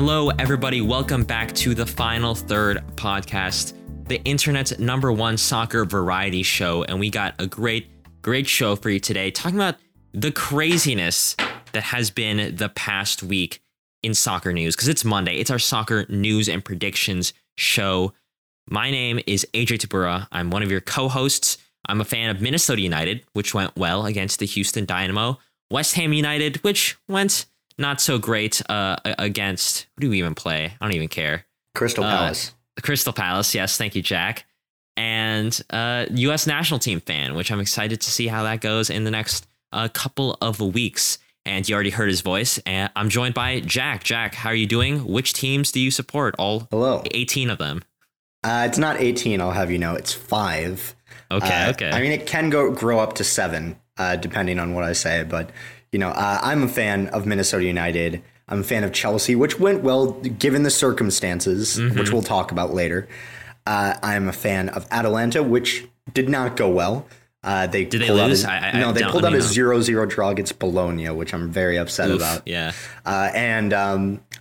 Hello, everybody. Welcome back to the Final Third podcast, the internet's #1 soccer variety show. And we got a great show for you today, talking about the craziness that has been the past week in soccer news, because it's Monday. It's our soccer news and predictions show. My name is AJ Tabura. I'm one of your co-hosts. I'm a fan of Minnesota United, which went well against the Houston Dynamo. West Ham United, which went not so great against, who do we even play? I don't even care. Crystal Palace. Crystal Palace, yes. Thank you, Jack. And U.S. national team fan, which I'm excited to see how that goes in the next couple of weeks. And you already heard his voice. And I'm joined by Jack. Jack, how are you doing? Which teams do you support? All Hello. 18 of them. It's not 18, I'll have you know. It's 5. Okay. I mean, it can grow up to 7, depending on what I say. But, you know, I'm a fan of Minnesota United. I'm a fan of Chelsea, which went well given the circumstances, which we'll talk about later. I'm a fan of Atalanta, which did not go well. They did they lose? They pulled out a 0-0 draw against Bologna, which I'm very upset about. Yeah. And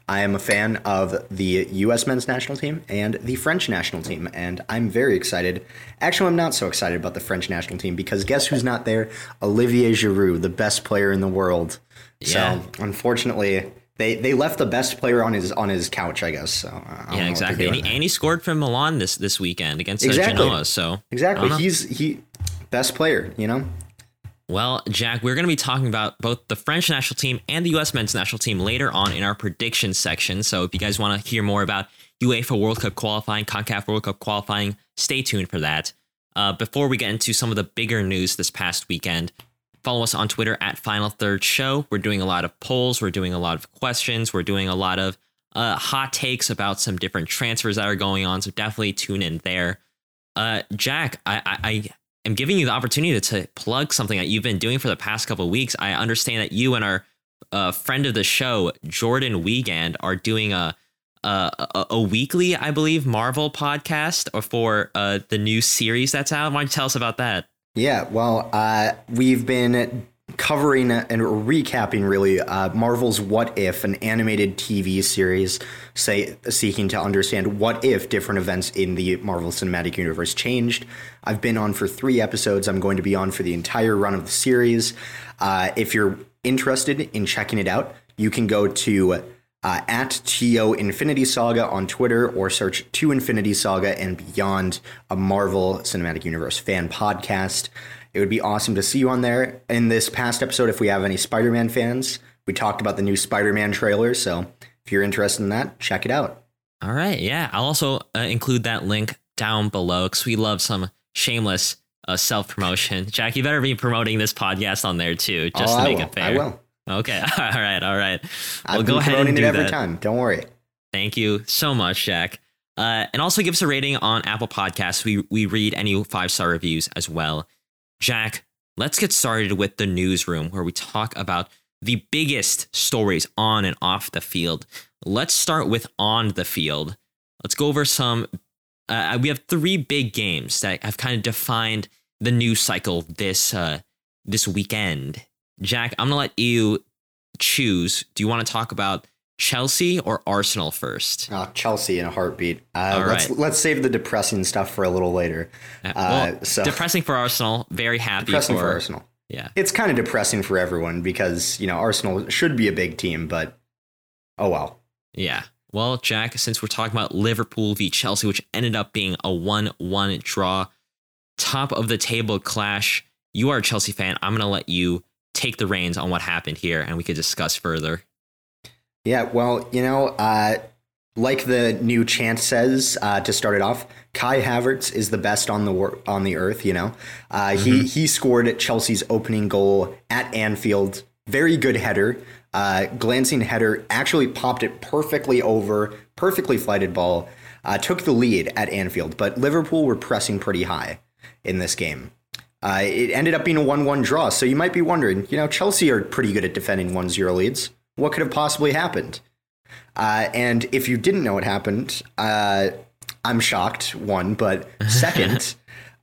I am a fan of the U.S. men's national team and the French national team, and I'm very excited. Actually, I'm not so excited about the French national team because guess who's not there? Olivier Giroud, the best player in the world. Yeah. So unfortunately, they left the best player on his couch, I guess. So yeah, exactly. And he scored for Milan this weekend against Genoa. So exactly, he's best player, you know? Well, Jack, we're going to be talking about both the French national team and the U.S. men's national team later on in our prediction section. So if you guys want to hear more about UEFA World Cup qualifying, CONCACAF World Cup qualifying, stay tuned for that. Before we get into some of the bigger news this past weekend, follow us on Twitter at Final Third Show. We're doing a lot of polls. We're doing a lot of questions. We're doing a lot of hot takes about some different transfers that are going on. So definitely tune in there. Jack, I'm giving you the opportunity to plug something that you've been doing for the past couple of weeks. I understand that you and our friend of the show, Jordan Wiegand, are doing a weekly, I believe, Marvel podcast or for the new series that's out. Why don't you tell us about that? Yeah, well, we've been covering and recapping really Marvel's What If, an animated TV series seeking to understand what if different events in the Marvel Cinematic Universe changed. I've been on for 3 episodes. I'm going to be on for the entire run of the series. If you're interested in checking it out, you can go to at TO Infinity Saga on Twitter or search To Infinity Saga and Beyond, a Marvel Cinematic Universe fan podcast. It would be awesome to see you on there. In this past episode, if we have any Spider-Man fans, we talked about the new Spider-Man trailer. So if you're interested in that, check it out. All right. Yeah. I'll also include that link down below because we love some shameless self-promotion. Jack, you better be promoting this podcast on there, too, just to make it fair. I will. OK. All right. Well, go ahead and do that. I've been promoting it every time. Don't worry. Thank you so much, Jack. And also give us a rating on Apple Podcasts. We read any 5-star reviews as well. Jack, let's get started with the newsroom where we talk about the biggest stories on and off the field. Let's start with on the field. Let's go over some. We have 3 big games that have kind of defined the news cycle this weekend. Jack, I'm going to let you choose. Do you want to talk about Chelsea or Arsenal first? Chelsea in a heartbeat. Let's save the depressing stuff for a little later. Depressing for Arsenal. Very happy. Depressing for Arsenal. Yeah, it's kind of depressing for everyone because, you know, Arsenal should be a big team, but oh well. Yeah. Well, Jack, since we're talking about Liverpool v Chelsea, which ended up being a 1-1 draw, top of the table clash. You are a Chelsea fan. I'm going to let you take the reins on what happened here, and we could discuss further. Yeah, well, you know, like the new chant says to start it off, Kai Havertz is the best on the earth, you know. He scored at Chelsea's opening goal at Anfield. Very good header, glancing header, actually popped it perfectly over, perfectly flighted ball, took the lead at Anfield. But Liverpool were pressing pretty high in this game. It ended up being a 1-1 draw. So you might be wondering, you know, Chelsea are pretty good at defending 1-0 leads. What could have possibly happened? And if you didn't know what happened, I'm shocked, one. But second,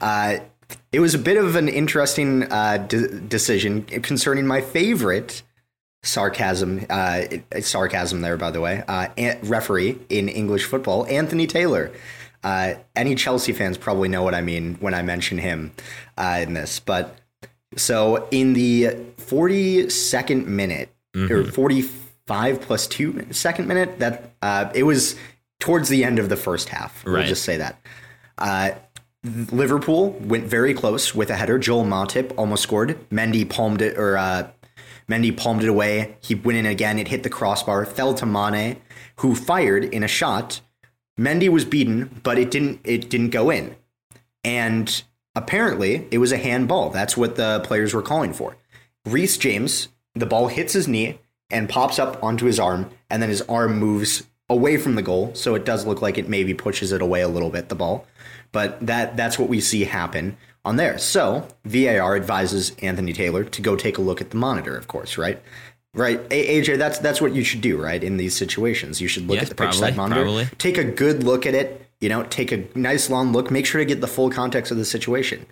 it was a bit of an interesting decision concerning my favorite sarcasm there, by the way, referee in English football, Anthony Taylor. Any Chelsea fans probably know what I mean when I mention him in this. But so in the 42nd minute, or 45 plus 2 second minute, that it was towards the end of the first half. Right. We'll just say that. Liverpool went very close with a header. Joel Matip almost scored. Mendy palmed it away. He went in again. It hit the crossbar. Fell to Mane, who fired in a shot. Mendy was beaten, but it didn't go in. And apparently, it was a handball. That's what the players were calling for. Reece James, the ball hits his knee and pops up onto his arm, and then his arm moves away from the goal, so it does look like it maybe pushes it away a little bit, the ball. But that's what we see happen on there. So VAR advises Anthony Taylor to go take a look at the monitor, of course, right? Right, AJ, that's what you should do, right? In these situations, you should look at the pitch side monitor, take a good look at it, take a nice long look, make sure to get the full context of the situation.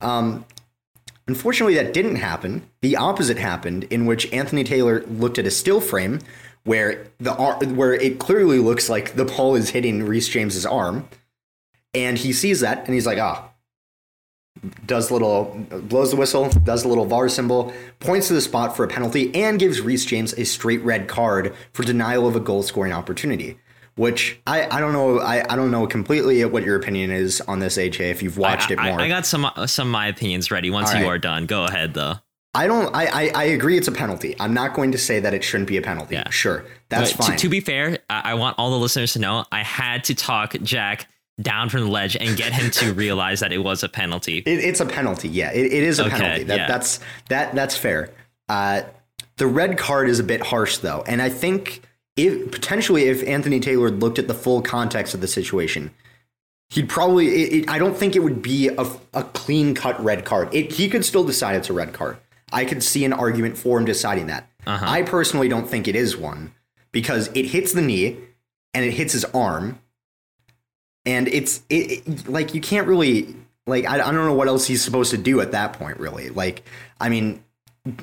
Unfortunately, that didn't happen. The opposite happened, in which Anthony Taylor looked at a still frame where it clearly looks like the ball is hitting Reece James's arm, and he sees that and he's like, blows the whistle, does a little VAR symbol, points to the spot for a penalty, and gives Reece James a straight red card for denial of a goal scoring opportunity. Which I don't know. I don't know completely what your opinion is on this, AJ. If you've watched it more, I got some of my opinions ready. Once you are done, go ahead though. I agree it's a penalty. I'm not going to say that it shouldn't be a penalty. Yeah. Sure, that's fine. To be fair, I want all the listeners to know I had to talk Jack down from the ledge and get him to realize that it was a penalty. It's a penalty. Yeah, it is a penalty. That's fair. The red card is a bit harsh though, and I think if Anthony Taylor looked at the full context of the situation, he'd probably. I don't think it would be a clean cut red card. He could still decide it's a red card. I could see an argument for him deciding that. Uh-huh. I personally don't think it is one because it hits the knee and it hits his arm. And it's like you can't really, like, I don't know what else he's supposed to do at that point, really. Like, I mean,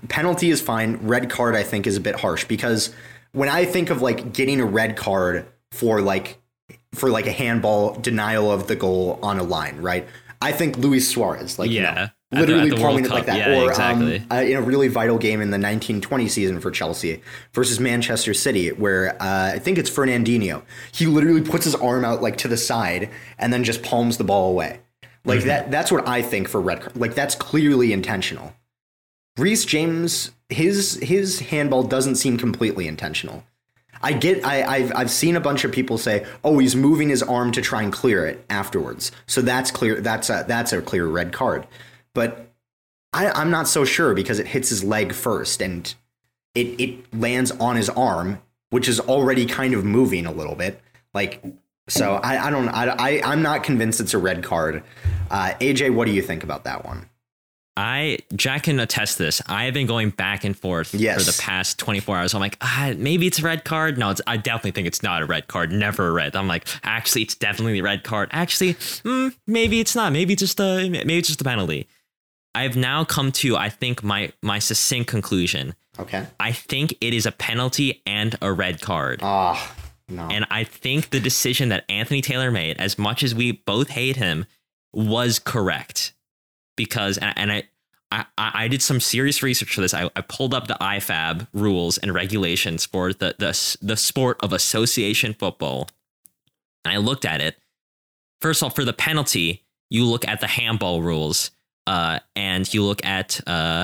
penalty is fine. Red card, I think, is a bit harsh because when I think of like getting a red card for a handball denial of the goal on a line, right? I think Luis Suarez, literally palming it like that. Yeah, or exactly. In a really vital game in the 1920 season for Chelsea versus Manchester City, where I think it's Fernandinho. He literally puts his arm out like to the side and then just palms the ball away. Like that. That's what I think for red card. Like that's clearly intentional. Reece James, his handball doesn't seem completely intentional. I've seen a bunch of people say, oh, he's moving his arm to try and clear it afterwards. So that's clear. That's a clear red card. But I'm not so sure because it hits his leg first and it lands on his arm, which is already kind of moving a little bit. Like, so I'm not convinced it's a red card. AJ, what do you think about that one? Jack can attest this. I have been going back and forth for the past 24 hours. I'm like, maybe it's a red card. No, I definitely think it's not a red card. Never a red. I'm like, actually, it's definitely a red card. Actually, maybe it's not. Maybe it's just a penalty. I've now come to, I think, my succinct conclusion. Okay. I think it is a penalty and a red card. No. And I think the decision that Anthony Taylor made, as much as we both hate him, was correct. Because, and I did some serious research for this. I pulled up the IFAB rules and regulations for the sport of association football. And I looked at it. First of all, for the penalty, you look at the handball rules. And you look at the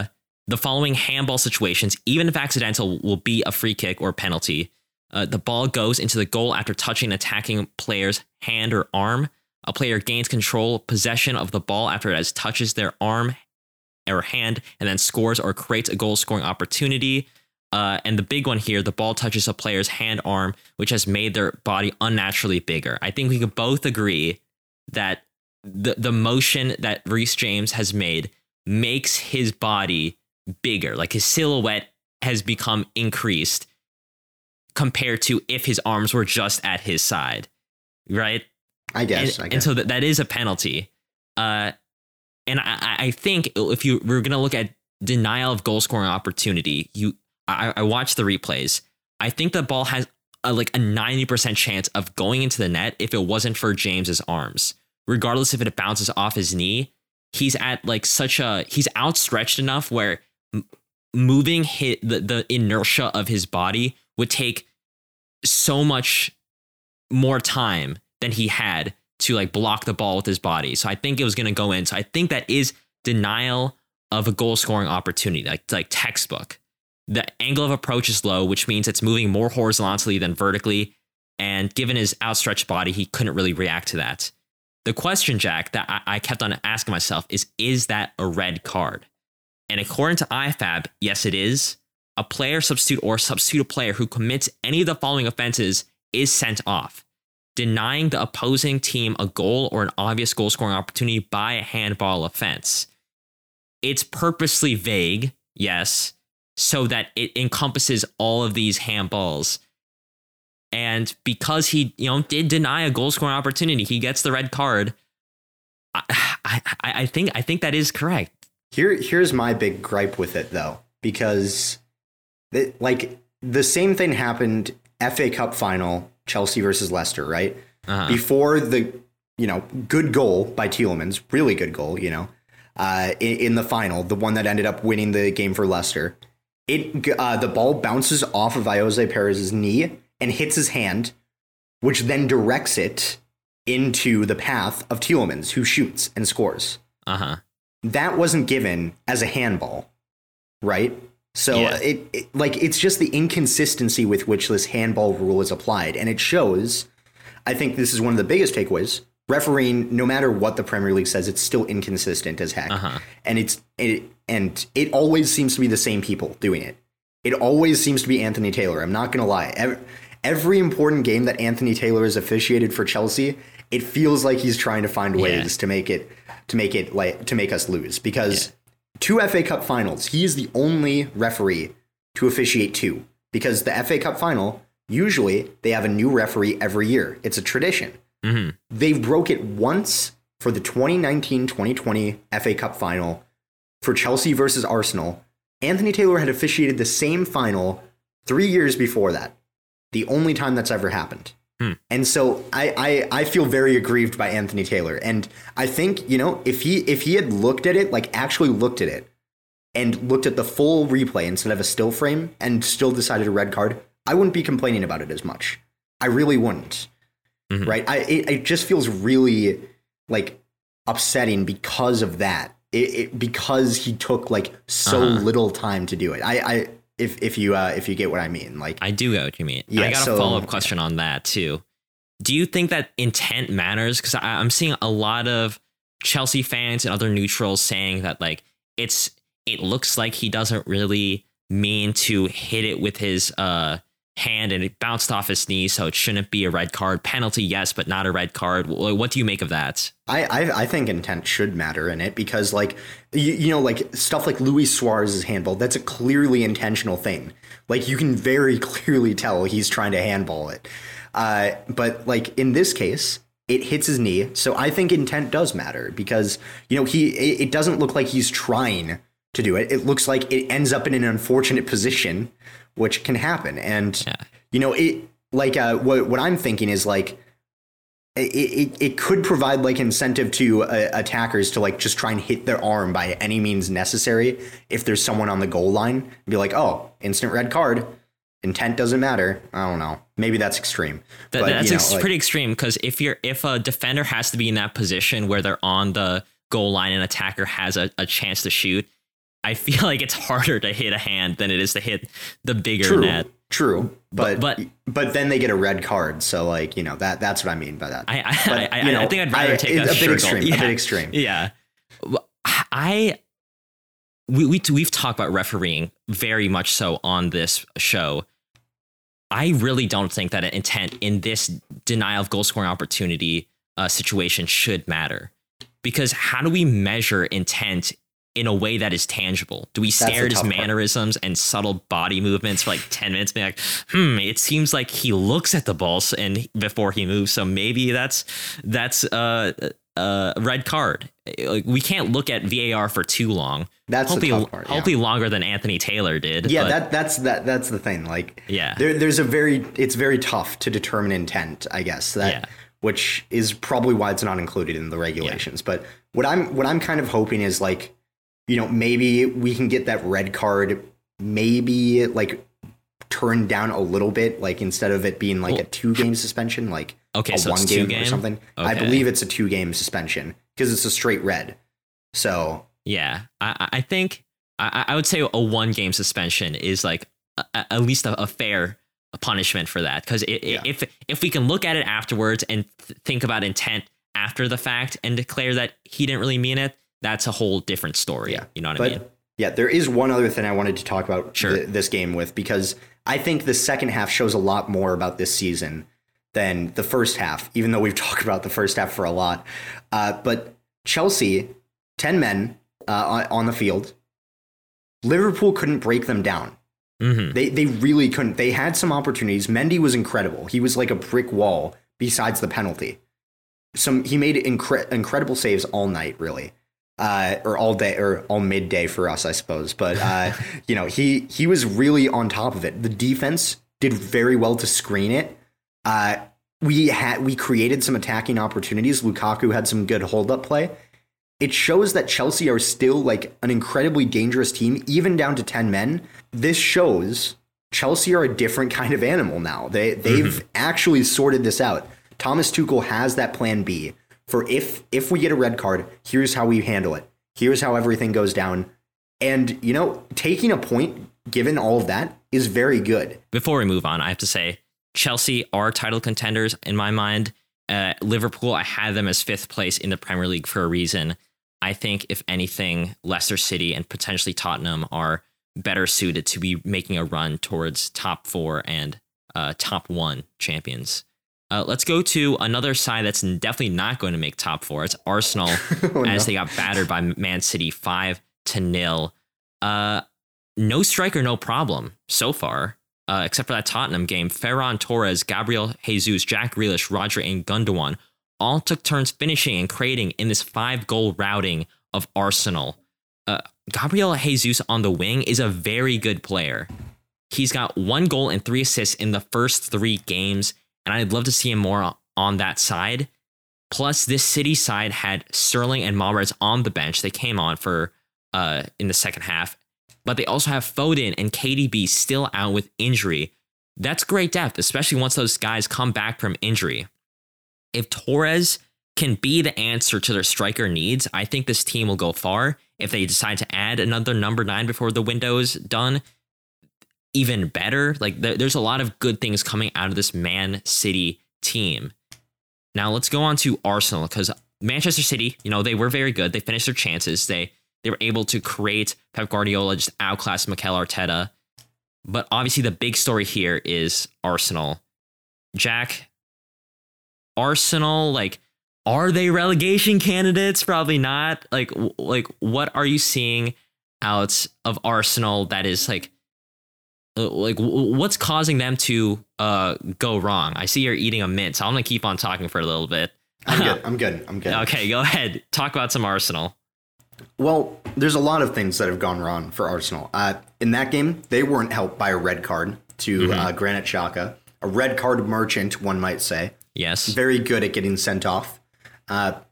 following handball situations, even if accidental, will be a free kick or penalty. The ball goes into the goal after touching an attacking player's hand or arm. A player gains control, possession of the ball after it has touches their arm or hand and then scores or creates a goal scoring opportunity. And the big one here, the ball touches a player's hand arm, which has made their body unnaturally bigger. I think we can both agree that the motion that Reece James has made makes his body bigger. Like his silhouette has become increased compared to if his arms were just at his side. Right? I guess. And so that is a penalty. And I think if you were going to look at denial of goal scoring opportunity, you I watched the replays. I think the ball has a 90% chance of going into the net if it wasn't for James's arms. Regardless if it bounces off his knee, he's at like such a, he's outstretched enough where moving the inertia of his body would take so much more time than he had to like block the ball with his body. So I think it was going to go in. So I think that is denial of a goal scoring opportunity, like textbook. The angle of approach is low, which means it's moving more horizontally than vertically. And given his outstretched body, he couldn't really react to that. The question, Jack, that I kept on asking myself is that a red card? And according to IFAB, yes, it is. A player substitute or substitute a player who commits any of the following offenses is sent off. Denying the opposing team a goal or an obvious goal scoring opportunity by a handball offense. It's purposely vague, yes, so that it encompasses all of these handballs. And because he, did deny a goal scoring opportunity, he gets the red card. I think that is correct. Here's my big gripe with it, though, because the same thing happened FA Cup final, Chelsea versus Leicester, right? Uh-huh. Before the, good goal by Tielemans, really good goal, in the final, the one that ended up winning the game for Leicester. The ball bounces off of Jose Perez's knee and hits his hand, which then directs it into the path of Tielemans, who shoots and scores. Uh-huh. That wasn't given as a handball, right? So yeah. It's just the inconsistency with which this handball rule is applied. And it shows, I think this is one of the biggest takeaways, refereeing, no matter what the Premier League says, it's still inconsistent as heck. Uh-huh. And it always seems to be the same people doing it. It always seems to be Anthony Taylor. I'm not going to lie. Every important game that Anthony Taylor has officiated for Chelsea, it feels like he's trying to find ways to make us lose, because two FA Cup finals, he is the only referee to officiate two, because the FA Cup final, usually they have a new referee every year. It's a tradition. Mm-hmm. They broke it once for the 2019-2020 FA Cup final for Chelsea versus Arsenal. Anthony Taylor had officiated the same final 3 years before that. The only time that's ever happened. Hmm. And so I feel very aggrieved by Anthony Taylor. And I think, if he had looked at it, actually looked at it and looked at the full replay instead of a still frame and still decided a red card, I wouldn't be complaining about it as much. I really wouldn't. Mm-hmm. Right. It just feels really upsetting because of that. Because he took so little time to do it. If you get what I mean, I do get what you mean. Yeah, I got a follow up question on that too. Do you think that intent matters? Because I'm seeing a lot of Chelsea fans and other neutrals saying that it looks like he doesn't really mean to hit it with his hand and it bounced off his knee, so it shouldn't be a red card. Penalty, yes, but not a red card. What do you make of that? I think intent should matter in it, because stuff like Luis Suarez's handball, that's a clearly intentional thing. You can very clearly tell he's trying to handball it. But in this case, it hits his knee, so I think intent does matter, because it doesn't look like he's trying to do it. It looks like it ends up in an unfortunate position, which can happen. And, what I'm thinking is it could provide incentive to attackers to just try and hit their arm by any means necessary. If there's someone on the goal line, be like, oh, instant red card. Intent doesn't matter. I don't know. Maybe that's extreme. Pretty extreme, because if a defender has to be in that position where they're on the goal line and attacker has a chance to shoot, I feel like it's harder to hit a hand than it is to hit the bigger net. True. But then they get a red card. So that's what I mean by that. I think I'd rather take a bit extreme. Yeah. A bit extreme. Yeah. We've talked about refereeing very much so on this show. I really don't think that an intent in this denial of goal scoring opportunity situation should matter, because how do we measure intent in a way that is tangible? Do we stare at his mannerisms and subtle body movements for 10 minutes and be like, it seems like he looks at the ball and before he moves, so maybe that's a red card. We can't look at VAR for too long. That's the tough part. Hopefully longer than Anthony Taylor did. Yeah, that's the thing. Like, yeah, there's a it's very tough to determine intent, I guess, which is probably why it's not included in the regulations. Yeah. But what I'm kind of hoping is, like, you know, maybe we can get that red card maybe like turned down a little bit, like instead of it being like a 2-game suspension, like one game or something. Okay. I believe it's a 2-game suspension because it's a straight red. So yeah, I think I would say a 1-game suspension is like at least a fair punishment for that, because if we can look at it afterwards and think about intent after the fact and declare that he didn't really mean it, that's a whole different story. Yeah. You know what I mean? Yeah, there is one other thing I wanted to talk about this game with, because I think the second half shows a lot more about this season than the first half, even though we've talked about the first half for a lot. But Chelsea, 10 men on the field, Liverpool couldn't break them down. Mm-hmm. They really couldn't. They had some opportunities. Mendy was incredible. He was like a brick wall besides the penalty. He made incredible saves all night, really, or all day, or all midday for us, I suppose. But, you know, he was really on top of it. The defense did very well to screen it. We created some attacking opportunities. Lukaku had some good hold up play. It shows that Chelsea are still like an incredibly dangerous team, even down to 10 men. This shows Chelsea are a different kind of animal now. They've actually sorted this out. Thomas Tuchel has that plan B for if we get a red card, here's how we handle it. Here's how everything goes down. And, you know, taking a point, given all of that, is very good. Before we move on, I have to say Chelsea are title contenders in my mind. Liverpool, I had them as 5th place in the Premier League for a reason. I think, if anything, Leicester City and potentially Tottenham are better suited to be making a run towards top 4 and top 1 champions. Let's go to another side that's definitely not going to make top 4. It's Arsenal, They got battered by Man City 5-0. No striker, no problem so far, except for that Tottenham game. Ferran Torres, Gabriel Jesus, Jack Grealish, Rodri, and Gundogan all took turns finishing and creating in this 5-goal routing of Arsenal. Gabriel Jesus on the wing is a very good player. He's got 1 goal and 3 assists in the first 3 games, and I'd love to see him more on that side. Plus, this City side had Sterling and Mahrez on the bench. They came on for in the second half, but they also have Foden and KDB still out with injury. That's great depth, especially once those guys come back from injury. If Torres can be the answer to their striker needs, I think this team will go far. If they decide to add another number 9 before the window's done, even better. Like, there's a lot of good things coming out of this Man City team. Now let's go on to Arsenal, because Manchester City, you know, they were very good. They finished their chances. They were able to create. Pep Guardiola just outclassed Mikel Arteta. But obviously the big story here is Arsenal. Jack, Arsenal, like, are they relegation candidates? Probably not. Like, what are you seeing out of Arsenal that is like what's causing them to go wrong? I see you're eating a mint, so I'm gonna keep on talking for a little bit. I'm good. Okay, go ahead. Talk about some Arsenal. Well, there's a lot of things that have gone wrong for Arsenal. In that game, they weren't helped by a red card to Granit Xhaka, a red card merchant, one might say. Yes. Very good at getting sent off.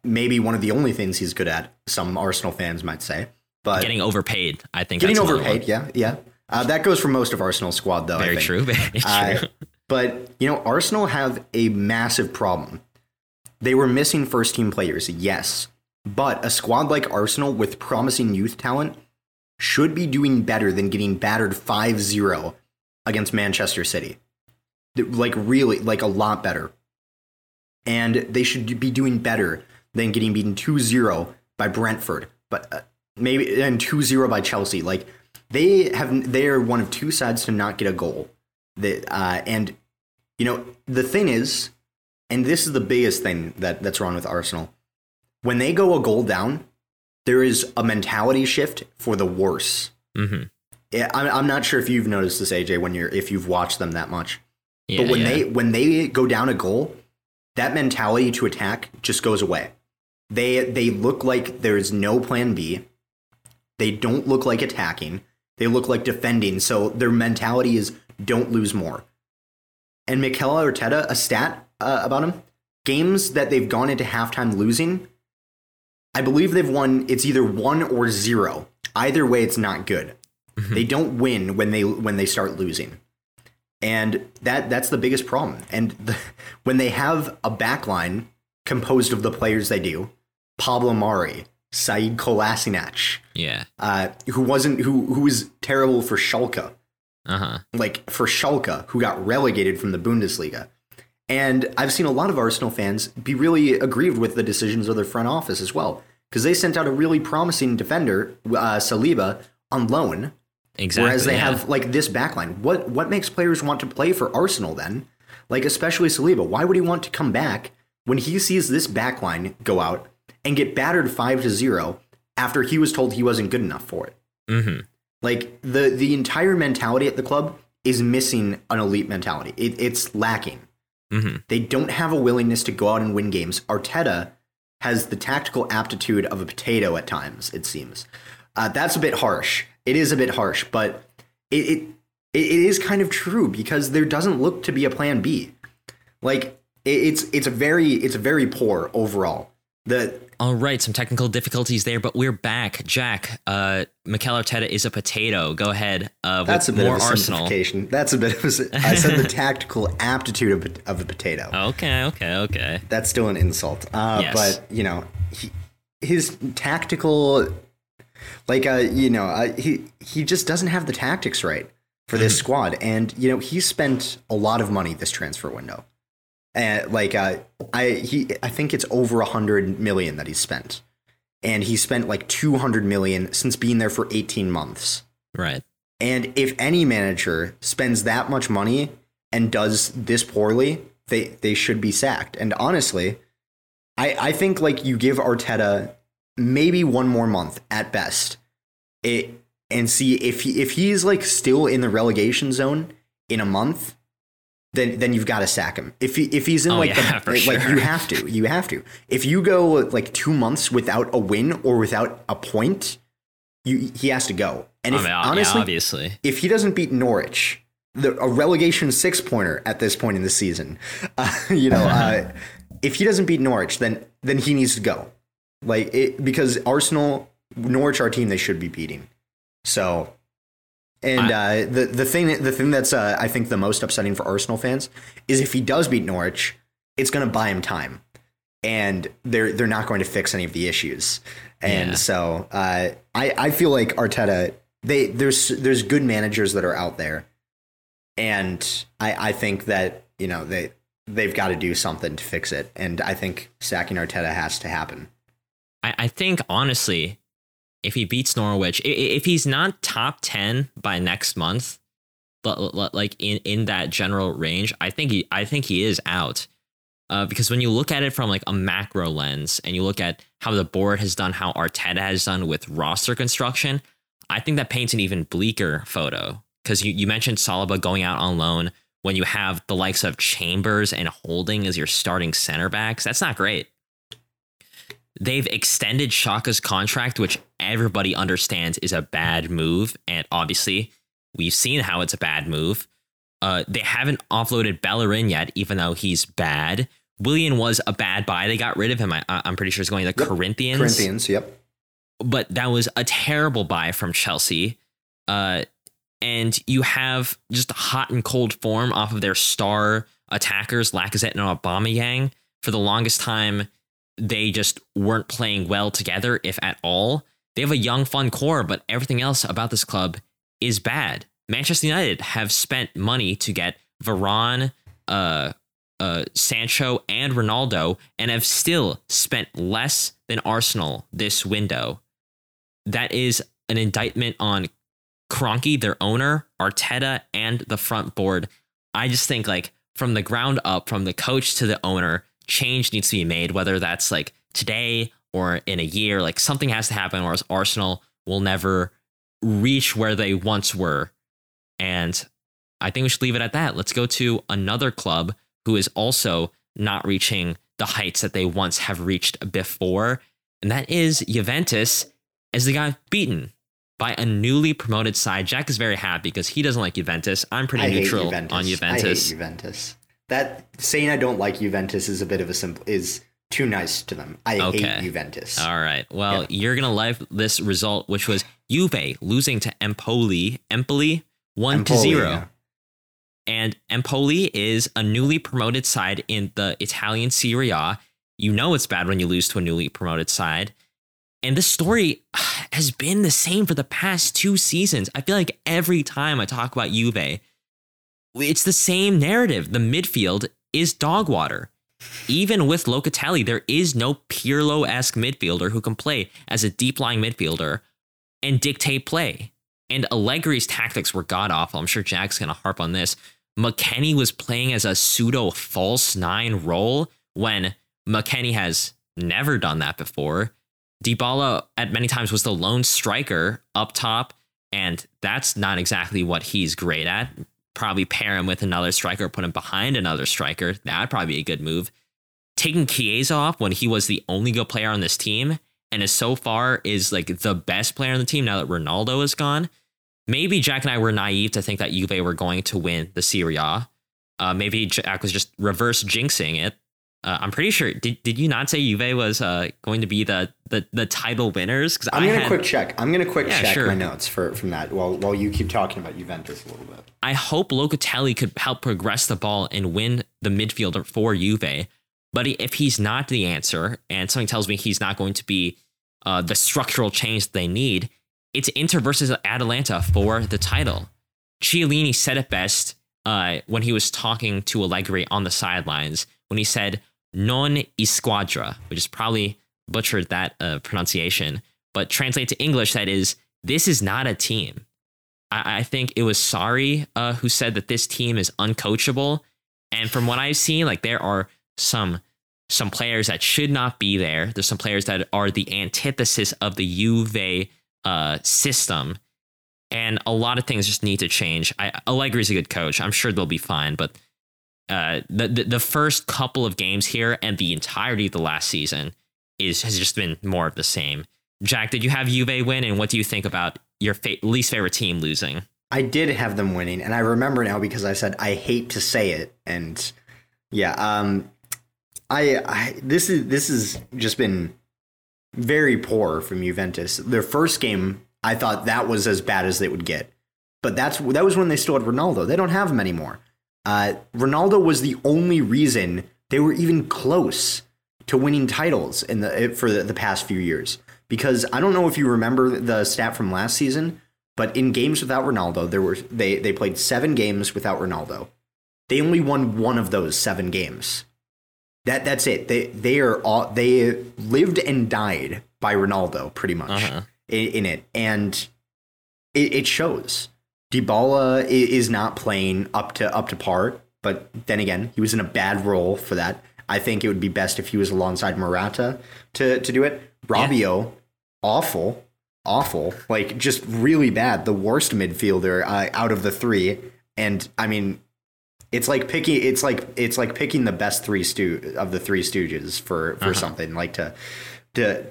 Maybe one of the only things he's good at, some Arsenal fans might say. But getting overpaid, I think. Getting overpaid, yeah. That goes for most of Arsenal's squad, though. Very true. But, you know, Arsenal have a massive problem. They were missing first-team players, yes. But a squad like Arsenal with promising youth talent should be doing better than getting battered 5-0 against Manchester City. Like, really, like, a lot better. And they should be doing better than getting beaten 2-0 by Brentford, and 2-0 by Chelsea. Like, they are one of 2 sides to not get a goal. And, you know, the thing is, and this is the biggest thing that's wrong with Arsenal, when they go a goal down, there is a mentality shift for the worse. Mm-hmm. I'm not sure if you've noticed this, AJ, if you've watched them that much. Yeah, but when they go down a goal, that mentality to attack just goes away. They look like there is no plan B. They don't look like attacking. They look like defending. So their mentality is don't lose more. And Mikel Arteta, a stat about him, games that they've gone into halftime losing, I believe they've won. It's either 1 or 0. Either way, it's not good. Mm-hmm. They don't win when they start losing. And that's the biggest problem. And when they have a back line composed of the players they do, Pablo Mari, Said Kolasinac, who was terrible for Schalke, who got relegated from the Bundesliga. And I've seen a lot of Arsenal fans be really aggrieved with the decisions of their front office as well, because they sent out a really promising defender, Saliba, on loan. Exactly. Whereas they have like this backline. What makes players want to play for Arsenal then? Like especially Saliba. Why would he want to come back when he sees this backline go out and get battered 5-0 after he was told he wasn't good enough for it? Mm-hmm. Like the entire mentality at the club is missing an elite mentality. It's lacking. Mm-hmm. They don't have a willingness to go out and win games. Arteta has the tactical aptitude of a potato at times, it seems. That's a bit harsh. It is a bit harsh, but it is kind of true because there doesn't look to be a plan B. Like it's very poor overall. All right, some technical difficulties there, but we're back, Jack. Mikel Arteta is a potato. Go ahead. That's with a bit more of a Arsenal simplification. That's a bit of a. I said the tactical aptitude of a potato. Okay. That's still an insult. Yes. But you know, his tactical. He just doesn't have the tactics right for this squad. And, you know, he spent a lot of money this transfer window. I think it's over 100 million that he's spent. And he spent like 200 million since being there for 18 months. Right. And if any manager spends that much money and does this poorly, they should be sacked. And honestly, I think like you give Arteta maybe one more month at best, and see if he is like still in the relegation zone in a month, then you've got to sack him. If he's in you have to. If you go like 2 months without a win or without a point, he has to go. And obviously, if he doesn't beat Norwich, a relegation 6-pointer at this point in the season, if he doesn't beat Norwich, then he needs to go. Because Arsenal, Norwich are a team they should be beating. So, and the thing that's I think the most upsetting for Arsenal fans is if he does beat Norwich, it's going to buy him time, and they're not going to fix any of the issues. And so I feel like Arteta, there's good managers that are out there, and I think that they've got to do something to fix it, and I think sacking Arteta has to happen. I think, honestly, if he beats Norwich, if he's not top 10 by next month, but like in that general range, I think he is out. Because when you look at it from like a macro lens and you look at how the board has done, how Arteta has done with roster construction, I think that paints an even bleaker photo. Because you mentioned Saliba going out on loan when you have the likes of Chambers and Holding as your starting center backs. That's not great. They've extended Xhaka's contract, which everybody understands is a bad move. And obviously, we've seen how it's a bad move. They haven't offloaded Bellerin yet, even though he's bad. Willian was a bad buy. They got rid of him. I'm pretty sure he's going to Corinthians. Corinthians, yep. But that was a terrible buy from Chelsea. And you have just hot and cold form off of their star attackers, Lacazette and Aubameyang, for the longest time. They just weren't playing well together, if at all. They have a young, fun core, but everything else about this club is bad. Manchester United have spent money to get Varane, Sancho, and Ronaldo, and have still spent less than Arsenal this window. That is an indictment on Kroenke, their owner, Arteta, and the front board. I just think, like, from the ground up, from the coach to the owner, change needs to be made, whether that's like today or in a year. Like something has to happen, or Arsenal will never reach where they once were. And I think we should leave it at that. Let's go to another club who is also not reaching the heights that they once have reached before. And that is Juventus, as they got beaten by a newly promoted side. Jack is very happy because he doesn't like Juventus. I'm pretty neutral on Juventus. I hate Juventus. That saying I don't like Juventus is a bit of a simple is too nice to them. I hate Juventus. All right. Well, you're going to like this result, which was Juve losing to Empoli 1-0. Yeah. And Empoli is a newly promoted side in the Italian Serie A. You know it's bad when you lose to a newly promoted side. And this story has been the same for the past two seasons. I feel like every time I talk about Juve, it's the same narrative. The midfield is dog water. Even with Locatelli, there is no Pirlo-esque midfielder who can play as a deep-lying midfielder and dictate play. And Allegri's tactics were god-awful. I'm sure Jack's going to harp on this. McKennie was playing as a pseudo-false nine role when McKennie has never done that before. Dybala, at many times, was the lone striker up top, and that's not exactly what he's great at. Probably pair him with another striker, put him behind another striker. That'd probably be a good move. Taking Chiesa off when he was the only good player on this team and is so far is like the best player on the team now that Ronaldo is gone. Maybe Jack and I were naive to think that Juve were going to win the Serie A. Maybe Jack was just reverse jinxing it. I'm pretty sure. Did you not say Juve was going to be the title winners? Because I'm gonna quick check. I'm gonna quick check my notes from that while you keep talking about Juventus a little bit. I hope Locatelli could help progress the ball and win the midfielder for Juve. But if he's not the answer, and something tells me he's not going to be the structural change they need, it's Inter versus Atalanta for the title. Chiellini said it best when he was talking to Allegri on the sidelines when he said, "Non I squadra," which is probably butchered that pronunciation, but translate to English, that is, this is not a team. I think it was Sarri who said that this team is uncoachable. And from what I've seen, like there are some players that should not be there. There's some players that are the antithesis of the Juve system. And a lot of things just need to change. Allegri's a good coach. I'm sure they'll be fine, but the first couple of games here and the entirety of the last season has just been more of the same. Jack, did you have Juve win, and what do you think about your least favorite team losing? I did have them winning, and I remember now because I said I hate to say it, and this has just been very poor from Juventus. Their first game, I thought that was as bad as they would get, but that was when they still had Ronaldo. They don't have him anymore. Ronaldo was the only reason they were even close to winning titles for the past few years. Because I don't know if you remember the stat from last season, but in games without Ronaldo, they played 7 games without Ronaldo. They only won one of those 7 games. That's it. They lived and died by Ronaldo pretty much in it, and it shows. Dybala is not playing up to par, but then again, he was in a bad role for that. I think it would be best if he was alongside Morata to do it. Rabiot, awful, like just really bad. The worst midfielder out of the 3. And I mean, it's like picking the best 3 of the 3 Stooges for something like to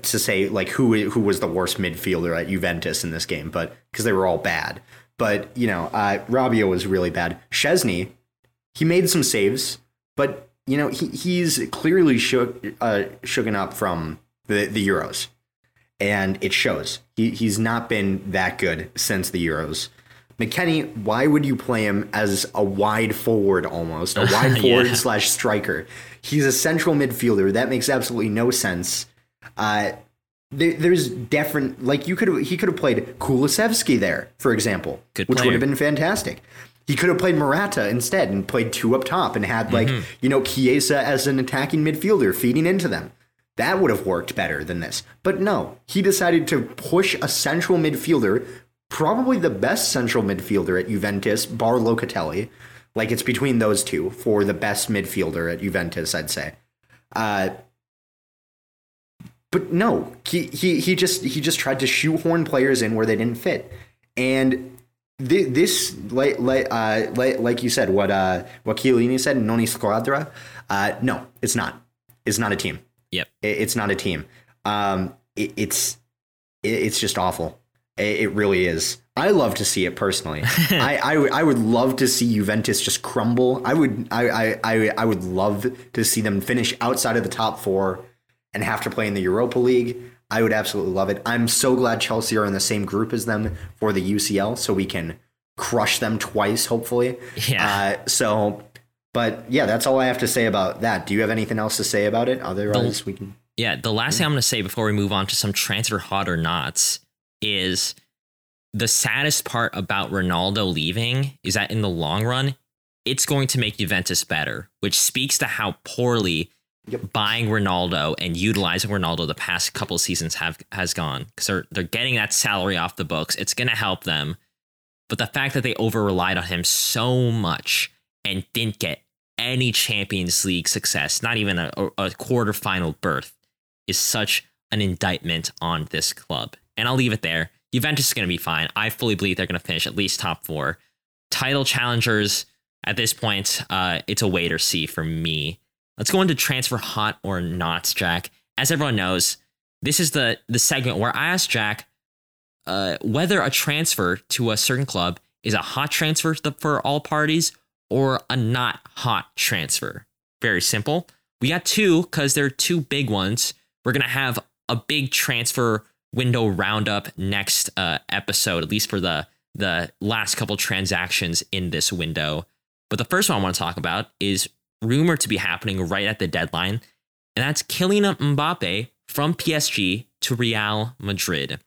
say like who was the worst midfielder at Juventus in this game, but because they were all bad. But you know, Rabiot was really bad. Szczesny, he made some saves, but you know he's clearly shooken up from the Euros, and it shows. He's not been that good since the Euros. McKennie, why would you play him as a wide forward almost, a wide forward / striker? He's a central midfielder. That makes absolutely no sense. There's different, like he could have played Kulusevski there, for example, which would have been fantastic. He could have played Morata instead and played 2 up top and had Chiesa as an attacking midfielder feeding into them. That would have worked better than this. But no, he decided to push a central midfielder, probably the best central midfielder at Juventus, bar Locatelli. Like it's between those 2 for the best midfielder at Juventus, I'd say. But no, he just tried to shoehorn players in where they didn't fit. And this, like you said, what Chiellini said, non è squadra. No, it's not. It's not a team. Yep. It's not a team. It's just awful. It really is. I love to see it personally. I would love to see Juventus just crumble. I would love to see them finish outside of the top four and have to play in the Europa League. I would absolutely love it. I'm so glad Chelsea are in the same group as them for the UCL, so we can crush them twice, hopefully. Yeah. But yeah, that's all I have to say about that. Do you have anything else to say about it? Otherwise, we can. Yeah, the last thing I'm going to say before we move on to some transfer hot or nots is the saddest part about Ronaldo leaving is that in the long run, it's going to make Juventus better, which speaks to how poorly buying Ronaldo and utilizing Ronaldo the past couple of seasons has gone, because they're getting that salary off the books. It's going to help them. But the fact that they over relied on him so much and didn't get any Champions League success, not even a quarterfinal berth, is such an indictment on this club. And I'll leave it there. Juventus is going to be fine. I fully believe they're going to finish at least top four. Title challengers at this point, it's a wait or see for me. Let's go into transfer hot or not, Jack. As everyone knows, this is the segment where I ask Jack whether a transfer to a certain club is a hot transfer for all parties or a not hot transfer. Very simple. We got two because they're two big ones. We're going to have a big transfer window roundup next episode, at least for the last couple transactions in this window. But the first one I want to talk about is rumored to be happening right at the deadline, and that's Kylian Mbappe from PSG to Real Madrid.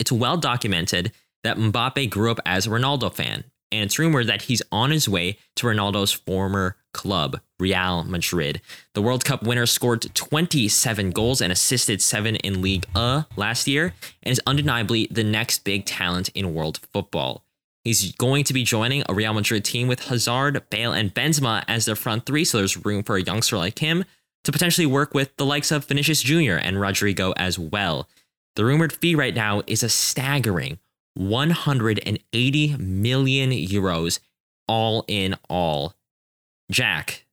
It's well documented that Mbappe grew up as a Ronaldo fan, and it's rumored that he's on his way to Ronaldo's former club, Real Madrid. The World Cup winner scored 27 goals and assisted 7 in Ligue 1 last year, and is undeniably the next big talent in world football. He's going to be joining a Real Madrid team with Hazard, Bale, and Benzema as their front three, so there's room for a youngster like him to potentially work with the likes of Vinicius Jr. and Rodrigo as well. The rumored fee right now is a staggering 180 million euros all in all. Jack,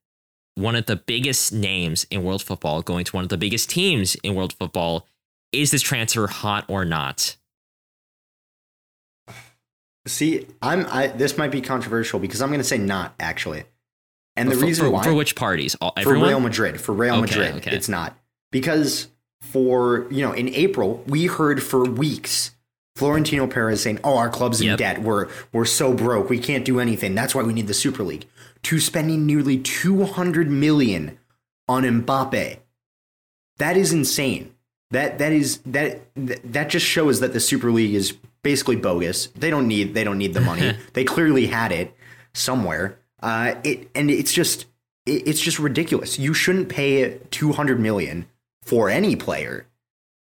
one of the biggest names in world football going to one of the biggest teams in world football, is this transfer hot or not? See, this might be controversial because I'm going to say not, actually. And the reason why, for which parties? Everyone? For Real Madrid, okay. It's not. Because in April, we heard for weeks Florentino Perez saying, "Oh, our club's in debt. We're so broke. We can't do anything. That's why we need the Super League." To spending nearly 200 million on Mbappe. That is insane. That just shows that the Super League is basically bogus. They don't need the money. They clearly had it somewhere. It's just ridiculous. You shouldn't pay 200 million for any player.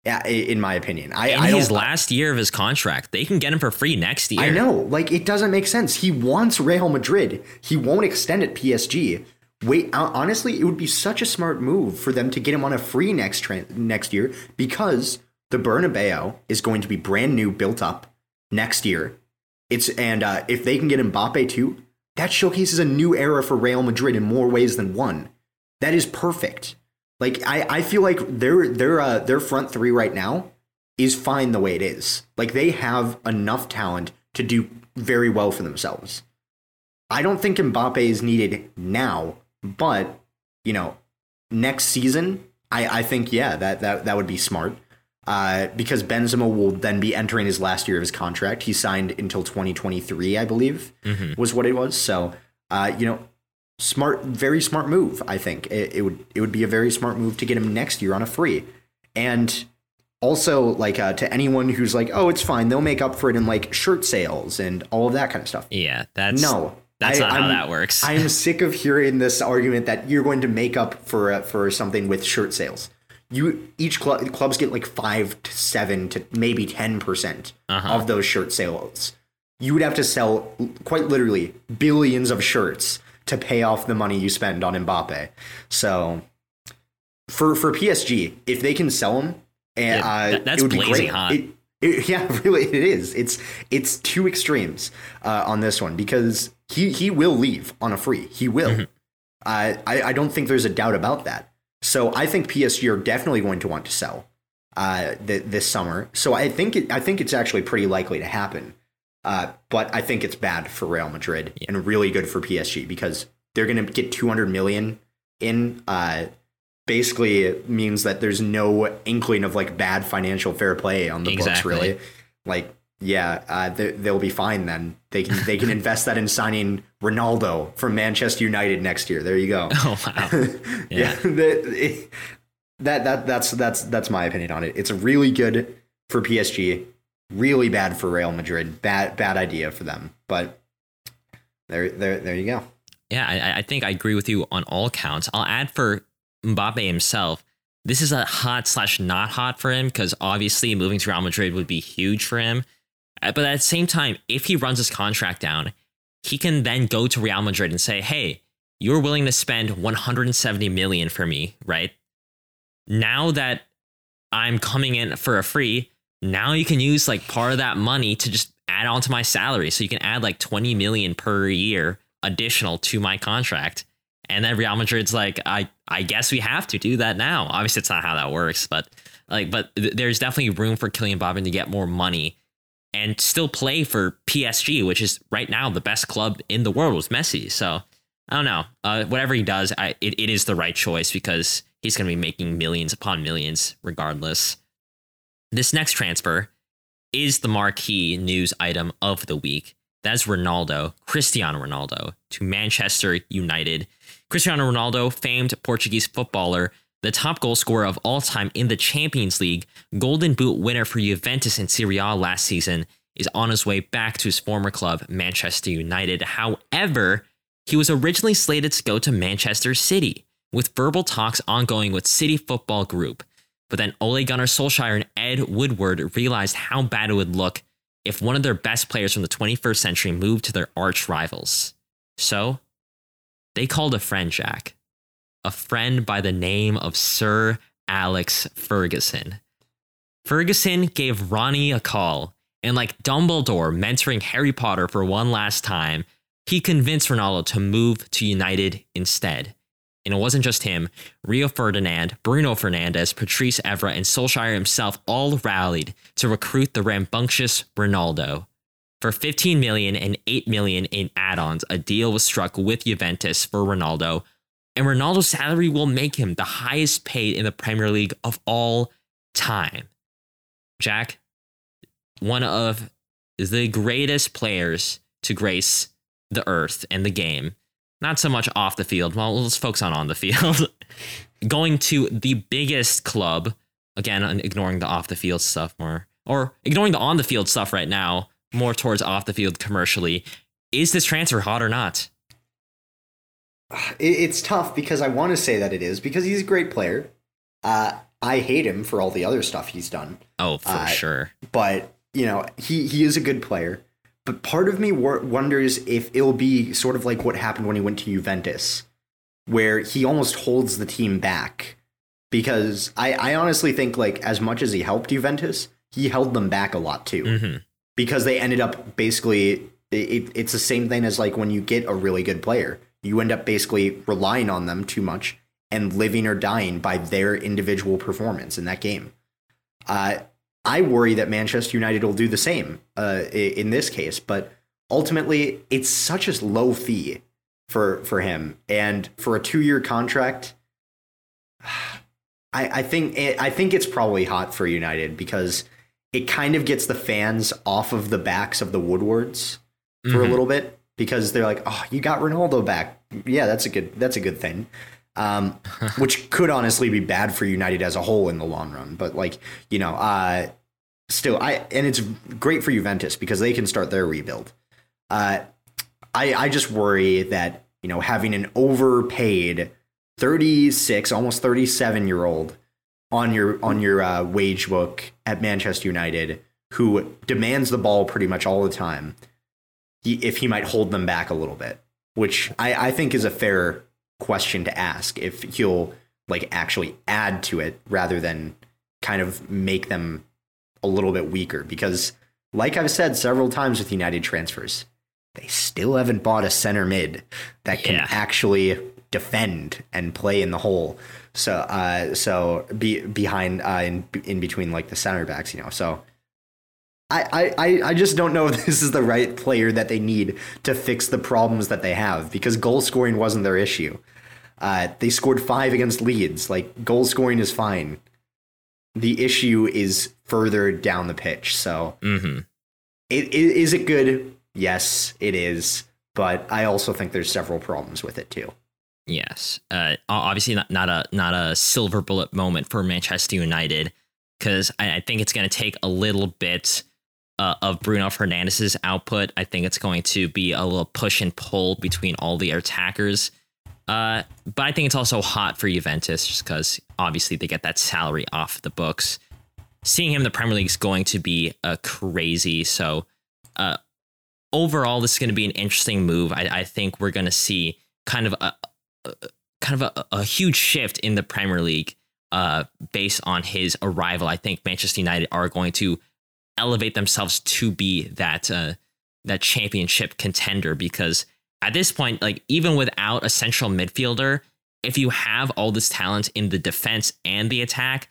Yeah, in my opinion, last year of his contract, they can get him for free next year. I know, it doesn't make sense. He wants Real Madrid. He won't extend at PSG. Wait, honestly, it would be such a smart move for them to get him on a free next year, because the Bernabeu is going to be brand new, built up next year. If they can get Mbappe too, that showcases a new era for Real Madrid in more ways than one. That is perfect. I feel like their front three right now is fine the way it is. They have enough talent to do very well for themselves. I don't think Mbappe is needed now, but next season, I think that would be smart. Because Benzema will then be entering his last year of his contract. He signed until 2023, I believe, was what it was. So smart, very smart move. I think it would be a very smart move to get him next year on a free. And also to anyone who's oh, it's fine, they'll make up for it in shirt sales and all of that kind of stuff. Yeah, that's not how that works. I'm sick of hearing this argument that you're going to make up for something with shirt sales. Clubs get 5 to 7 to maybe 10% of those shirt sales. You would have to sell quite literally billions of shirts to pay off the money you spend on Mbappe. So for PSG, if they can sell him, that's blazing hot. Really, it is. It's two extremes on this one, because he will leave on a free. He will. I don't think there's a doubt about that. So I think PSG are definitely going to want to sell. this summer. So I think it's actually pretty likely to happen. But I think it's bad for Real Madrid and really good for PSG, because they're going to get 200 million in. Basically, it means that there's no inkling of like bad financial fair play on the books, really. Like, yeah, they'll be fine then. They can invest that in signing Ronaldo from Manchester United next year. There you go. Oh wow! Yeah, that's my opinion on it. It's really good for PSG, really bad for Real Madrid. Bad idea for them. But there you go. Yeah, I think I agree with you on all counts. I'll add for Mbappe himself, this is a hot/not hot for him, because obviously moving to Real Madrid would be huge for him. But at the same time, if he runs his contract down, he can then go to Real Madrid and say, hey, you're willing to spend 170 million for me, right? Now that I'm coming in for a free, now you can use like part of that money to just add on to my salary. So you can add like 20 million per year additional to my contract. And then Real Madrid's like, I guess we have to do that now. Obviously, it's not how that works, but there's definitely room for Kylian Mbappe to get more money and still play for PSG, which is right now the best club in the world with Messi. So I don't know. Whatever he does, it is the right choice, because he's going to be making millions upon millions regardless. This next transfer is the marquee news item of the week. That's Cristiano Ronaldo, to Manchester United. Cristiano Ronaldo, famed Portuguese footballer, the top goal scorer of all time in the Champions League, Golden Boot winner for Juventus in Serie A last season, is on his way back to his former club, Manchester United. However, he was originally slated to go to Manchester City, with verbal talks ongoing with City Football Group. But then Ole Gunnar Solskjaer and Ed Woodward realized how bad it would look if one of their best players from the 21st century moved to their arch rivals. So they called a friend, Jack, a friend by the name of Sir Alex Ferguson. Ferguson gave Ronnie a call, and like Dumbledore mentoring Harry Potter for one last time, he convinced Ronaldo to move to United instead. And it wasn't just him. Rio Ferdinand, Bruno Fernandes, Patrice Evra, and Solskjaer himself all rallied to recruit the rambunctious Ronaldo. For 15 million and 8 million in add-ons, a deal was struck with Juventus for Ronaldo, and Ronaldo's salary will make him the highest paid in the Premier League of all time. Jack, one of the greatest players to grace the earth and the game. Not so much off the field. Well, let's focus on the field. Going to the biggest club, again, ignoring the off the field stuff more, or ignoring the on the field stuff right now, more towards off the field commercially. Is this transfer hot or not? It's tough, because I want to say that it is, because he's a great player. I hate him for all the other stuff he's done. Oh, for sure. But, you know, he is a good player. But part of me wonders if it'll be sort of like what happened when he went to Juventus, where he almost holds the team back. Because I honestly think, like, as much as he helped Juventus, he held them back a lot, too. Mm-hmm. Because they ended up basically, it's the same thing as like when you get a really good player, you end up basically relying on them too much and living or dying by their individual performance in that game. I worry that Manchester United will do the same in this case, but ultimately it's such a low fee for him, and for a 2-year contract, I think it's probably hot for United, because it kind of gets the fans off of the backs of the Woodwards for a little bit, because they're like, oh, you got Ronaldo back. Yeah, that's a good thing, which could honestly be bad for United as a whole in the long run. But like, you know, and it's great for Juventus because they can start their rebuild. I just worry that, you know, having an overpaid 36, almost 37 year old on your wage book at Manchester United, who demands the ball pretty much all the time, if he might hold them back a little bit, which I think is a fair question to ask, if he'll like actually add to it rather than kind of make them a little bit weaker. Because like I've said several times with United transfers, they still haven't bought a center mid that can actually defend and play in the hole. So behind, in between like the center backs, you know, so I just don't know if this is the right player that they need to fix the problems that they have, because goal scoring wasn't their issue. They scored 5 against Leeds. Like, goal scoring is fine. The issue is further down the pitch. So Is it good? Yes, it is. But I also think there's several problems with it, too. Yes. Obviously, not a silver bullet moment for Manchester United, because I think it's going to take a little bit of Bruno Fernandes's output. I think it's going to be a little push and pull between all the attackers. But I think it's also hot for Juventus, just because obviously they get that salary off the books. Seeing him in the Premier League is going to be crazy. So overall, this is going to be an interesting move. I think we're going to see kind of a huge shift in the Premier League based on his arrival. I think Manchester United are going to elevate themselves to be that championship contender, because at this point, like, even without a central midfielder, if you have all this talent in the defense and the attack,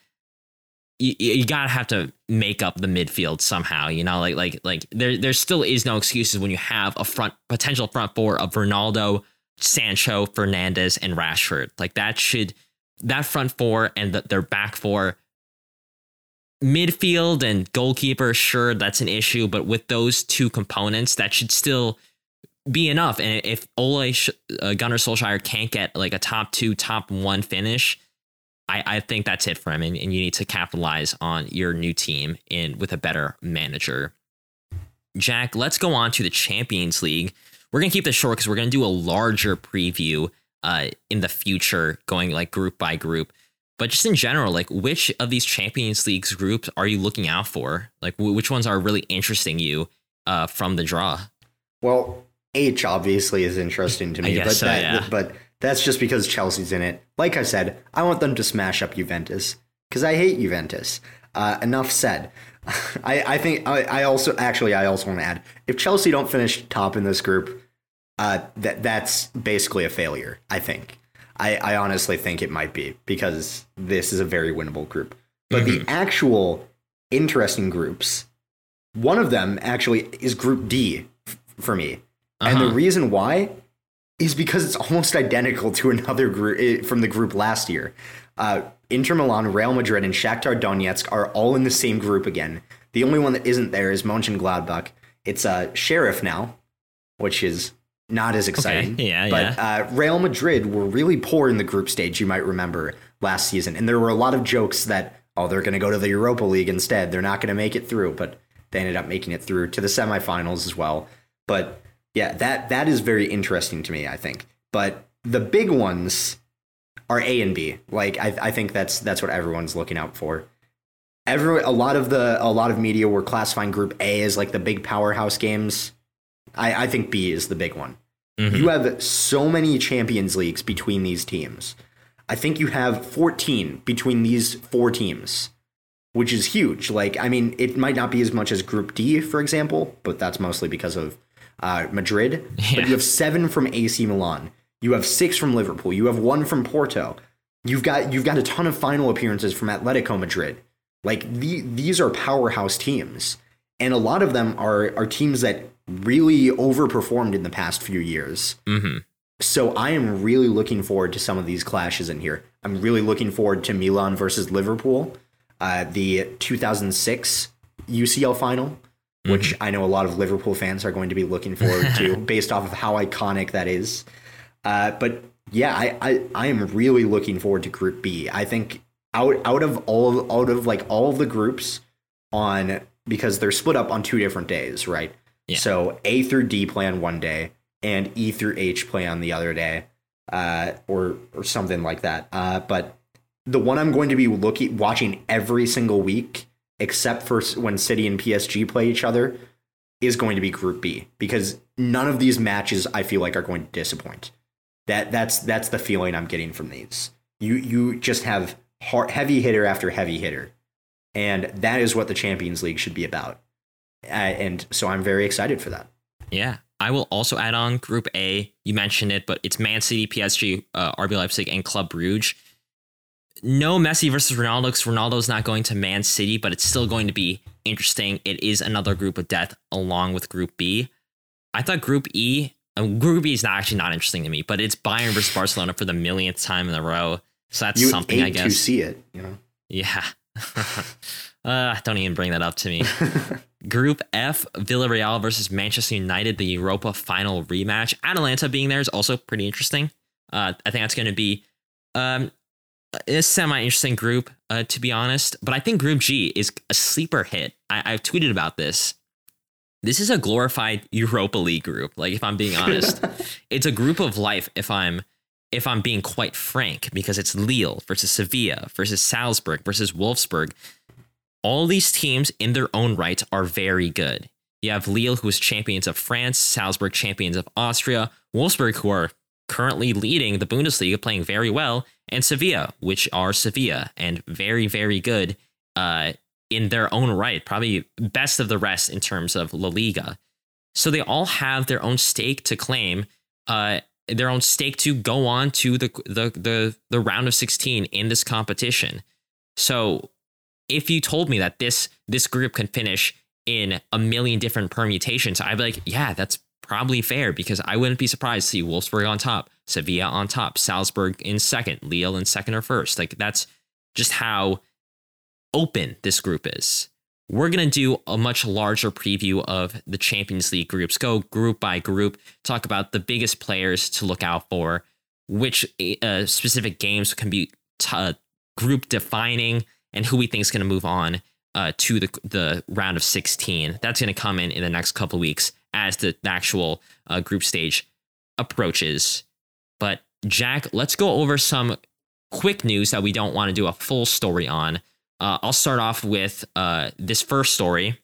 you gotta have to make up the midfield somehow. You know, like there still is no excuses when you have a potential front four of Ronaldo, Sancho, Fernandes, and Rashford. Like, that front four and their back four, midfield and goalkeeper, sure, that's an issue, but with those two components, that should still be enough. And if Ole Gunnar Solskjaer can't get like a top 2, top 1 finish, I think that's it for him. And you need to capitalize on your new team with a better manager. Jack, let's go on to the Champions League. We're going to keep this short because we're going to do a larger preview in the future, going like group by group. But just in general, like, which of these Champions League's groups are you looking out for? Like, which ones are really interesting you from the draw? Well, H obviously is interesting to me, but that's just because Chelsea's in it. Like I said, I want them to smash up Juventus because I hate Juventus. Enough said. I think I also want to add, if Chelsea don't finish top in this group, that's basically a failure. I think. I honestly think it might be, because this is a very winnable group. But the actual interesting groups, one of them actually is Group D for me. And the reason why is because it's almost identical to another group from the group last year. Inter Milan, Real Madrid, and Shakhtar Donetsk are all in the same group again. The only one that isn't there is Mönchengladbach. It's Sheriff now, which is not as exciting. Okay. Yeah, but yeah. Real Madrid were really poor in the group stage, you might remember, last season. And there were a lot of jokes that, oh, they're going to go to the Europa League instead. They're not going to make it through. But they ended up making it through to the semifinals as well. But yeah, that is very interesting to me, I think. But the big ones are A and B. Like, I think that's what everyone's looking out for. A lot of media were classifying Group A as like the big powerhouse games. I think B is the big one. Mm-hmm. You have so many Champions Leagues between these teams. I think you have 14 between these 4 teams, which is huge. Like, I mean, it might not be as much as Group D, for example, but that's mostly because of Madrid, yeah. But you have 7 from AC Milan. You have 6 from Liverpool. You have 1 from Porto. You've got a ton of final appearances from Atletico Madrid. Like, these are powerhouse teams, and a lot of them are teams that really overperformed in the past few years. Mm-hmm. So I am really looking forward to some of these clashes in here. I'm really looking forward to Milan versus Liverpool, the 2006 UCL final, which I know a lot of Liverpool fans are going to be looking forward to based off of how iconic that is. But yeah, I am really looking forward to Group B. I think out of all of the groups, on because they're split up on 2 different days, right? Yeah. So A through D play on one day and E through H play on the other day, or something like that. But the one I'm going to be watching every single week, except for when City and PSG play each other, is going to be Group B, because none of these matches I feel like are going to disappoint. That's the feeling I'm getting from these. You just have heavy hitter after heavy hitter, and that is what the Champions League should be about. And so I'm very excited for that. Yeah, I will also add on Group A. You mentioned it, but it's Man City, PSG, RB Leipzig, and Club Brugge. No Messi versus Ronaldo, because Ronaldo's not going to Man City, but it's still going to be interesting. It is another group of death along with Group B. I thought Group E, Group B is not interesting to me, but it's Bayern versus Barcelona for the millionth time in a row. So that's something, I guess. You see it, you know? Yeah. Don't even bring that up to me. Group F, Villarreal versus Manchester United, the Europa final rematch. Atalanta being there is also pretty interesting. I think that's going to be a semi-interesting group, to be honest. But I think Group G is a sleeper hit. I've tweeted about this. This is a glorified Europa League group. Like, if I'm being honest, it's a group of life. If I'm being quite frank, because it's Lille versus Sevilla versus Salzburg versus Wolfsburg. All these teams in their own right are very good. You have Lille, who is champions of France, Salzburg, champions of Austria, Wolfsburg, who are currently leading the Bundesliga, playing very well, and Sevilla, which are Sevilla and very, very good in their own right, probably best of the rest in terms of La Liga. So they all have their own stake to claim, their own stake to go on to the round of 16 in this competition. So if you told me that this group can finish in a million different permutations, I'd be like, yeah, that's probably fair, because I wouldn't be surprised to see Wolfsburg on top, Sevilla on top, Salzburg in second, Lille in second or first. Like, that's just how open this group is. We're going to do a much larger preview of the Champions League groups, go group by group, talk about the biggest players to look out for, which specific games can be group defining, and who we think is going to move on to the round of 16. That's going to come in the next couple of weeks as the actual group stage approaches. But Jack, let's go over some quick news that we don't want to do a full story on. I'll start off with this first story.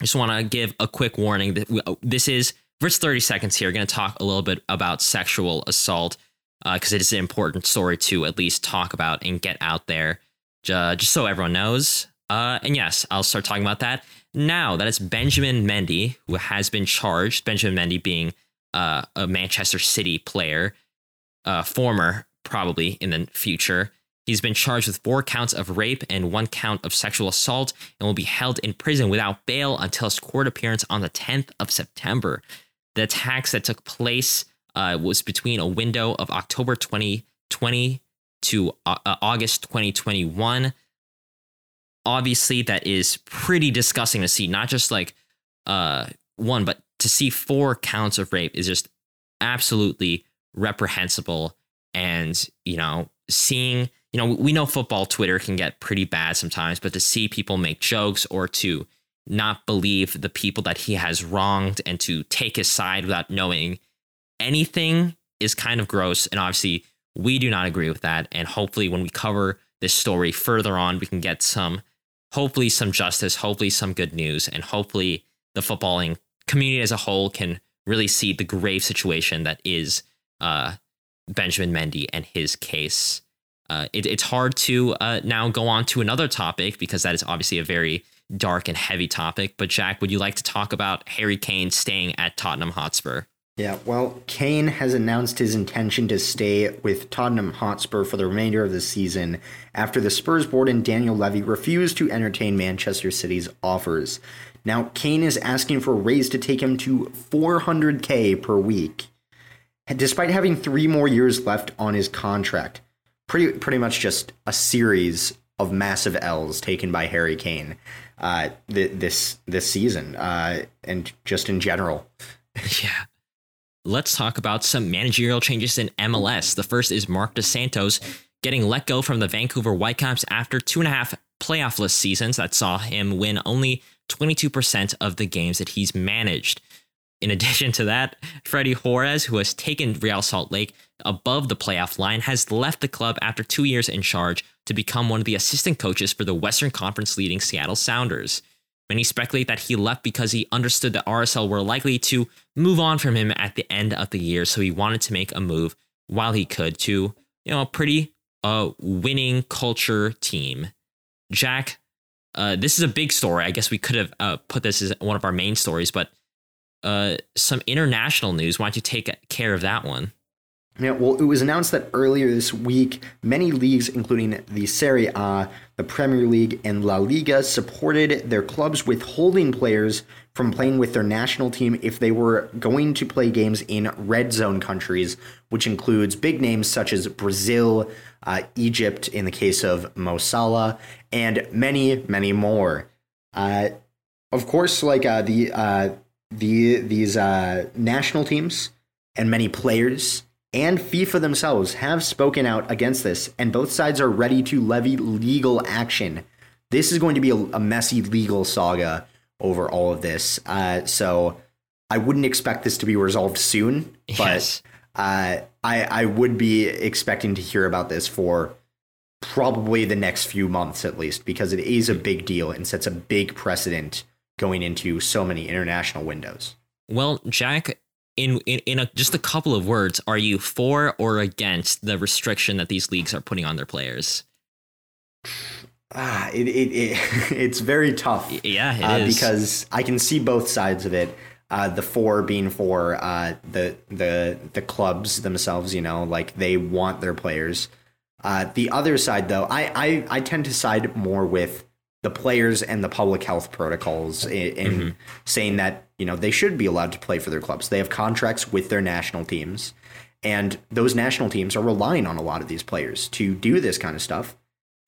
I just want to give a quick warning that this is, for 30 seconds here, going to talk a little bit about sexual assault, because it is an important story to at least talk about and get out there. Just so everyone knows. And yes, I'll start talking about that now. That is Benjamin Mendy, who has been charged. Benjamin Mendy being a Manchester City player, former, probably in the future. He's been charged with 4 counts of rape and 1 count of sexual assault, and will be held in prison without bail until his court appearance on the 10th of September. The attacks that took place was between a window of October 2020 to August 2021. Obviously, that is pretty disgusting to see. Not just like one, but to see 4 counts of rape is just absolutely reprehensible. And, you know, seeing, you know, we know football Twitter can get pretty bad sometimes, but to see people make jokes or to not believe the people that he has wronged and to take his side without knowing anything is kind of gross. And obviously, we do not agree with that. And hopefully when we cover this story further on, we can get some, hopefully some justice, hopefully some good news, and hopefully the footballing community as a whole can really see the grave situation that is Benjamin Mendy and his case. It's hard to now go on to another topic, because that is obviously a very dark and heavy topic. But Jack, would you like to talk about Harry Kane staying at Tottenham Hotspur? Yeah, well, Kane has announced his intention to stay with Tottenham Hotspur for the remainder of the season after the Spurs board and Daniel Levy refused to entertain Manchester City's offers. Now, Kane is asking for a raise to take him to $400,000 per week, despite having 3 more years left on his contract. Pretty much just a series of massive L's taken by Harry Kane this season and just in general. Yeah. Let's talk about some managerial changes in MLS. The first is Mark Dos Santos getting let go from the Vancouver Whitecaps after 2.5 playoffless seasons that saw him win only 22% of the games that he's managed. In addition to that, Freddie Juarez, who has taken Real Salt Lake above the playoff line, has left the club after 2 years in charge to become one of the assistant coaches for the Western Conference leading Seattle Sounders. Many speculate that he left because he understood that RSL were likely to move on from him at the end of the year, so he wanted to make a move while he could to, you know, a pretty winning culture team. Jack, this is a big story. I guess we could have put this as one of our main stories, but some international news. Why don't you take care of that one? Yeah, well, it was announced that earlier this week, many leagues, including the Serie A, the Premier League, and La Liga, supported their clubs withholding players from playing with their national team if they were going to play games in red zone countries, which includes big names such as Brazil, Egypt, in the case of Mo Salah, and many, many more. Of course, like these national teams and many players and FIFA themselves have spoken out against this, and both sides are ready to levy legal action. This is going to be a messy legal saga over all of this. So I wouldn't expect this to be resolved soon, but yes. I would be expecting to hear about this for probably the next few months at least, because it is a big deal and sets a big precedent going into so many international windows. Well, Jack, in just a couple of words, are you for or against the restriction that these leagues are putting on their players? It's very tough. Yeah, it is. Because I can see both sides of it. The for being for the clubs themselves, you know, like they want their players. The other side, though, I tend to side more with the players and the public health protocols in mm-hmm. saying that, you know, they should be allowed to play for their clubs. They have contracts with their national teams, and those national teams are relying on a lot of these players to do this kind of stuff.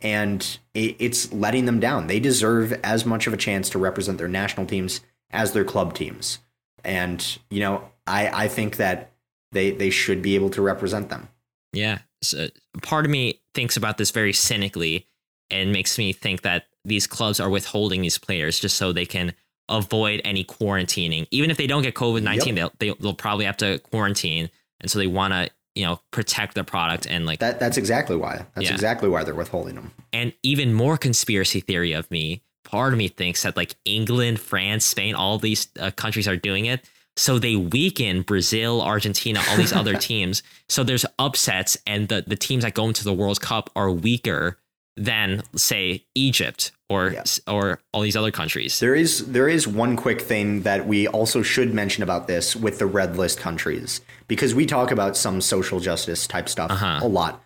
And it's letting them down. They deserve as much of a chance to represent their national teams as their club teams. And, you know, I think that they should be able to represent them. Yeah. So part of me thinks about this very cynically and makes me think that these clubs are withholding these players just so they can avoid any quarantining. Even if they don't get COVID-19, yep. they'll probably have to quarantine. And so they want to, you know, protect their product. And like that's exactly why. That's yeah. exactly why they're withholding them. And even more conspiracy theory of me, part of me thinks that like England, France, Spain, all these countries are doing it. So they weaken Brazil, Argentina, all these other teams. So there's upsets, and the teams that go into the World Cup are weaker than, say, Egypt or yeah. or all these other countries. There is one quick thing that we also should mention about this with the red list countries, because we talk about some social justice type stuff uh-huh. a lot.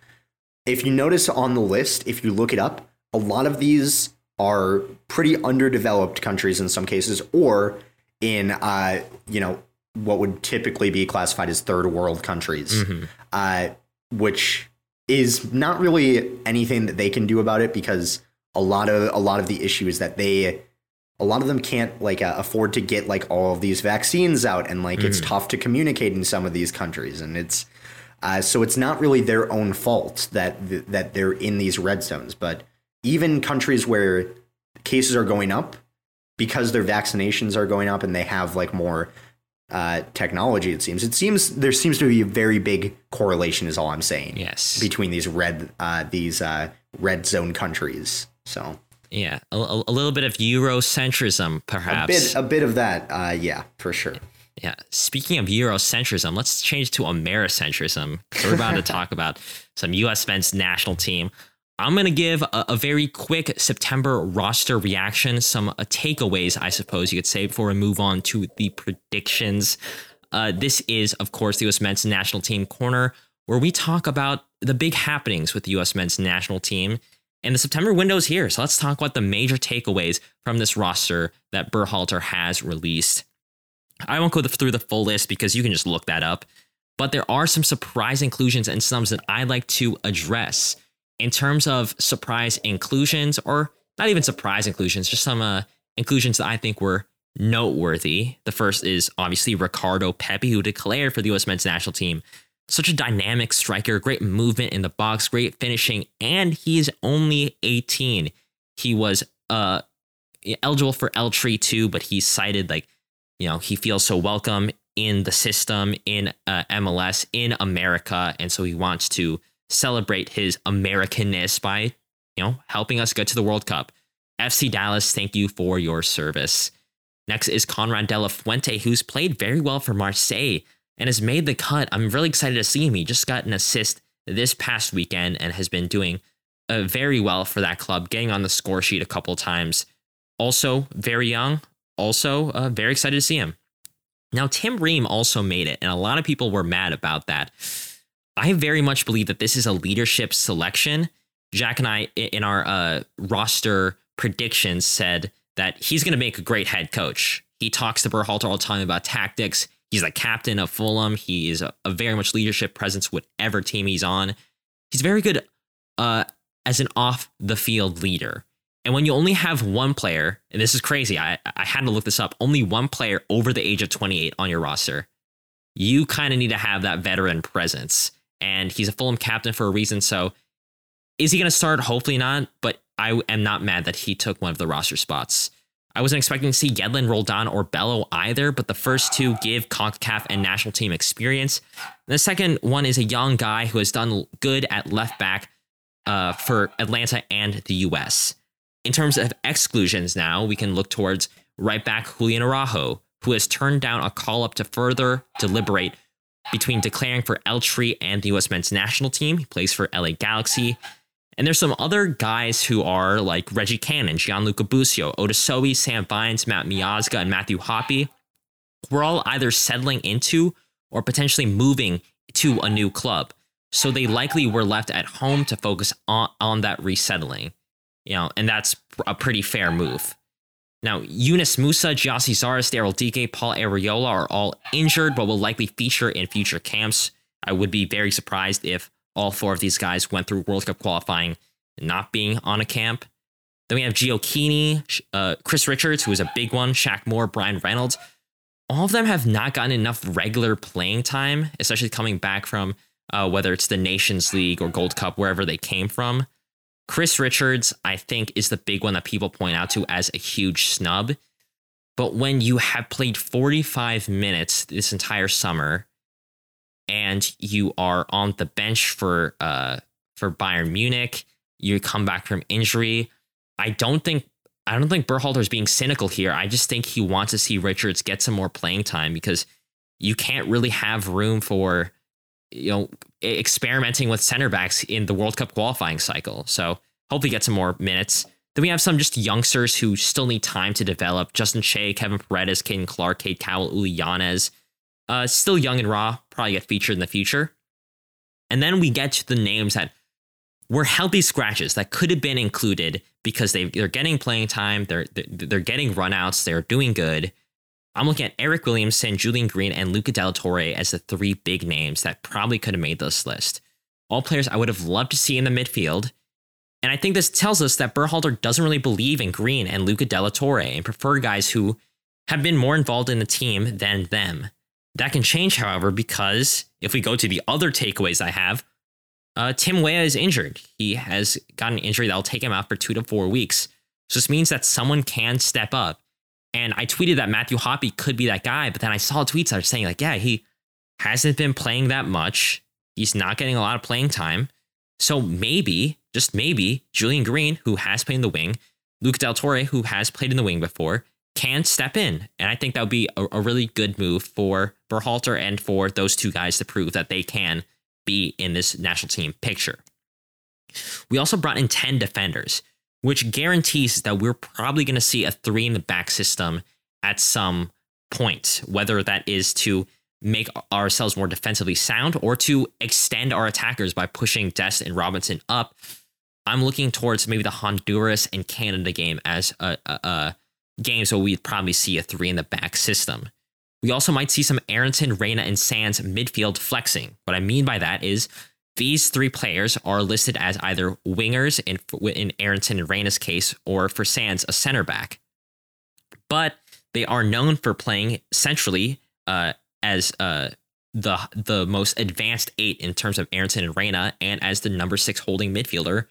If you notice on the list, if you look it up, a lot of these are pretty underdeveloped countries in some cases, or in, you know, what would typically be classified as third world countries, mm-hmm. Which is not really anything that they can do about it, because a lot of the issue is that a lot of them can't like afford to get like all of these vaccines out, and like mm-hmm. it's tough to communicate in some of these countries, and it's so it's not really their own fault that they're in these red zones. But even countries where cases are going up because their vaccinations are going up and they have like more technology, it seems there seems to be a very big correlation, is all I'm saying. Yes, between these red zone countries. So yeah, a little bit of Eurocentrism, perhaps. A bit of that. Yeah, for sure. Yeah. Speaking of Eurocentrism, let's change to Americentrism. We're about to talk about some U.S. men's national team. I'm going to give a very quick September roster reaction, some takeaways, I suppose you could say, before we move on to the predictions. This is, of course, the U.S. Men's National Team Corner, where we talk about the big happenings with the U.S. Men's National Team. And the September window is here, so let's talk about the major takeaways from this roster that Berhalter has released. I won't go through the full list because you can just look that up, but there are some surprise inclusions and some that I'd like to address. In terms of surprise inclusions, or not even surprise inclusions, just some inclusions that I think were noteworthy. The first is obviously Ricardo Pepi, who declared for the U.S. men's national team. Such a dynamic striker, great movement in the box, great finishing, and he is only 18. He was eligible for L3 too, but he cited like, you know, he feels so welcome in the system, in MLS, in America, and so he wants to celebrate his Americanness by, you know, helping us get to the World Cup. FC Dallas, thank you for your service. Next is Conrad De La Fuente, who's played very well for Marseille and has made the cut. I'm really excited to see him. He just got an assist this past weekend and has been doing very well for that club, getting on the score sheet a couple of times. Also very young, also very excited to see him. Now, Tim Ream also made it, and a lot of people were mad about that. I very much believe that this is a leadership selection. Jack and I, in our roster predictions, said that he's going to make a great head coach. He talks to Berhalter all the time about tactics. He's the captain of Fulham. He is a very much leadership presence, whatever team he's on. He's very good as an off the field leader. And when you only have one player, and this is crazy, I had to look this up, only one player over the age of 28 on your roster, you kind of need to have that veteran presence. And he's a Fulham captain for a reason. So is he going to start? Hopefully not. But I am not mad that he took one of the roster spots. I wasn't expecting to see Yedlin, Roldan, or Bello either, but the first two give CONCACAF and national team experience. And the second one is a young guy who has done good at left back for Atlanta and the U.S. In terms of exclusions now, we can look towards right back Julian Araujo, who has turned down a call-up to further deliberate between declaring for Elche and the U.S. men's national team. He plays for LA Galaxy. And there's some other guys who are like Reggie Cannon, Gianluca Busio, Odusoyi, Sam Vines, Matt Miazga, and Matthew Hoppe. We're all either settling into or potentially moving to a new club. So they likely were left at home to focus on that resettling. You know, and that's a pretty fair move. Now, Yunus Musa, Giassi Zardes, Daryl Dike, Paul Arriola are all injured, but will likely feature in future camps. I would be very surprised if all four of these guys went through World Cup qualifying not being on a camp. Then we have Gio Chiellini, Chris Richards, who is a big one, Shaq Moore, Brian Reynolds. All of them have not gotten enough regular playing time, especially coming back from whether it's the Nations League or Gold Cup, wherever they came from. Chris Richards, I think, is the big one that people point out to as a huge snub. But when you have played 45 minutes this entire summer and you are on the bench for Bayern Munich, you come back from injury. I don't think Berhalter is being cynical here. I just think he wants to see Richards get some more playing time because you can't really have room for, you know, experimenting with center backs in the World Cup qualifying cycle. So hopefully get some more minutes. Then we have some just youngsters who still need time to develop. Justin Shea, Kevin Paredes, Caden Clark, Cade Cowell, Uli Yanez. Still young and raw, probably get featured in the future. And then we get to the names that were healthy scratches that could have been included because they're getting playing time, they're getting runouts, they're doing good. I'm looking at Eric Williamson, Julian Green, and Luca Della Torre as the three big names that probably could have made this list. All players I would have loved to see in the midfield. And I think this tells us that Berhalter doesn't really believe in Green and Luca Della Torre and prefer guys who have been more involved in the team than them. That can change, however, because if we go to the other takeaways I have, Tim Weah is injured. He has got an injury that will take him out for 2 to 4 weeks. So this means that someone can step up. And I tweeted that Matthew Hoppe could be that guy, but then I saw tweets that are saying like, yeah, he hasn't been playing that much. He's not getting a lot of playing time. So maybe, just maybe, Julian Green, who has played in the wing, Luca Della Torre, who has played in the wing before, can step in. And I think that would be a really good move for Berhalter and for those two guys to prove that they can be in this national team picture. We also brought in 10 defenders, which guarantees that we're probably going to see a three in the back system at some point, whether that is to make ourselves more defensively sound or to extend our attackers by pushing Dest and Robinson up. I'm looking towards maybe the Honduras and Canada game as a game, so we'd probably see a three in the back system. We also might see some Aronson, Reyna, and Sands midfield flexing. What I mean by that is these three players are listed as either wingers in Aronson and Reyna's case, or for Sands, a center back. But they are known for playing centrally as the most advanced eight in terms of Aronson and Reyna, and as the number 6 holding midfielder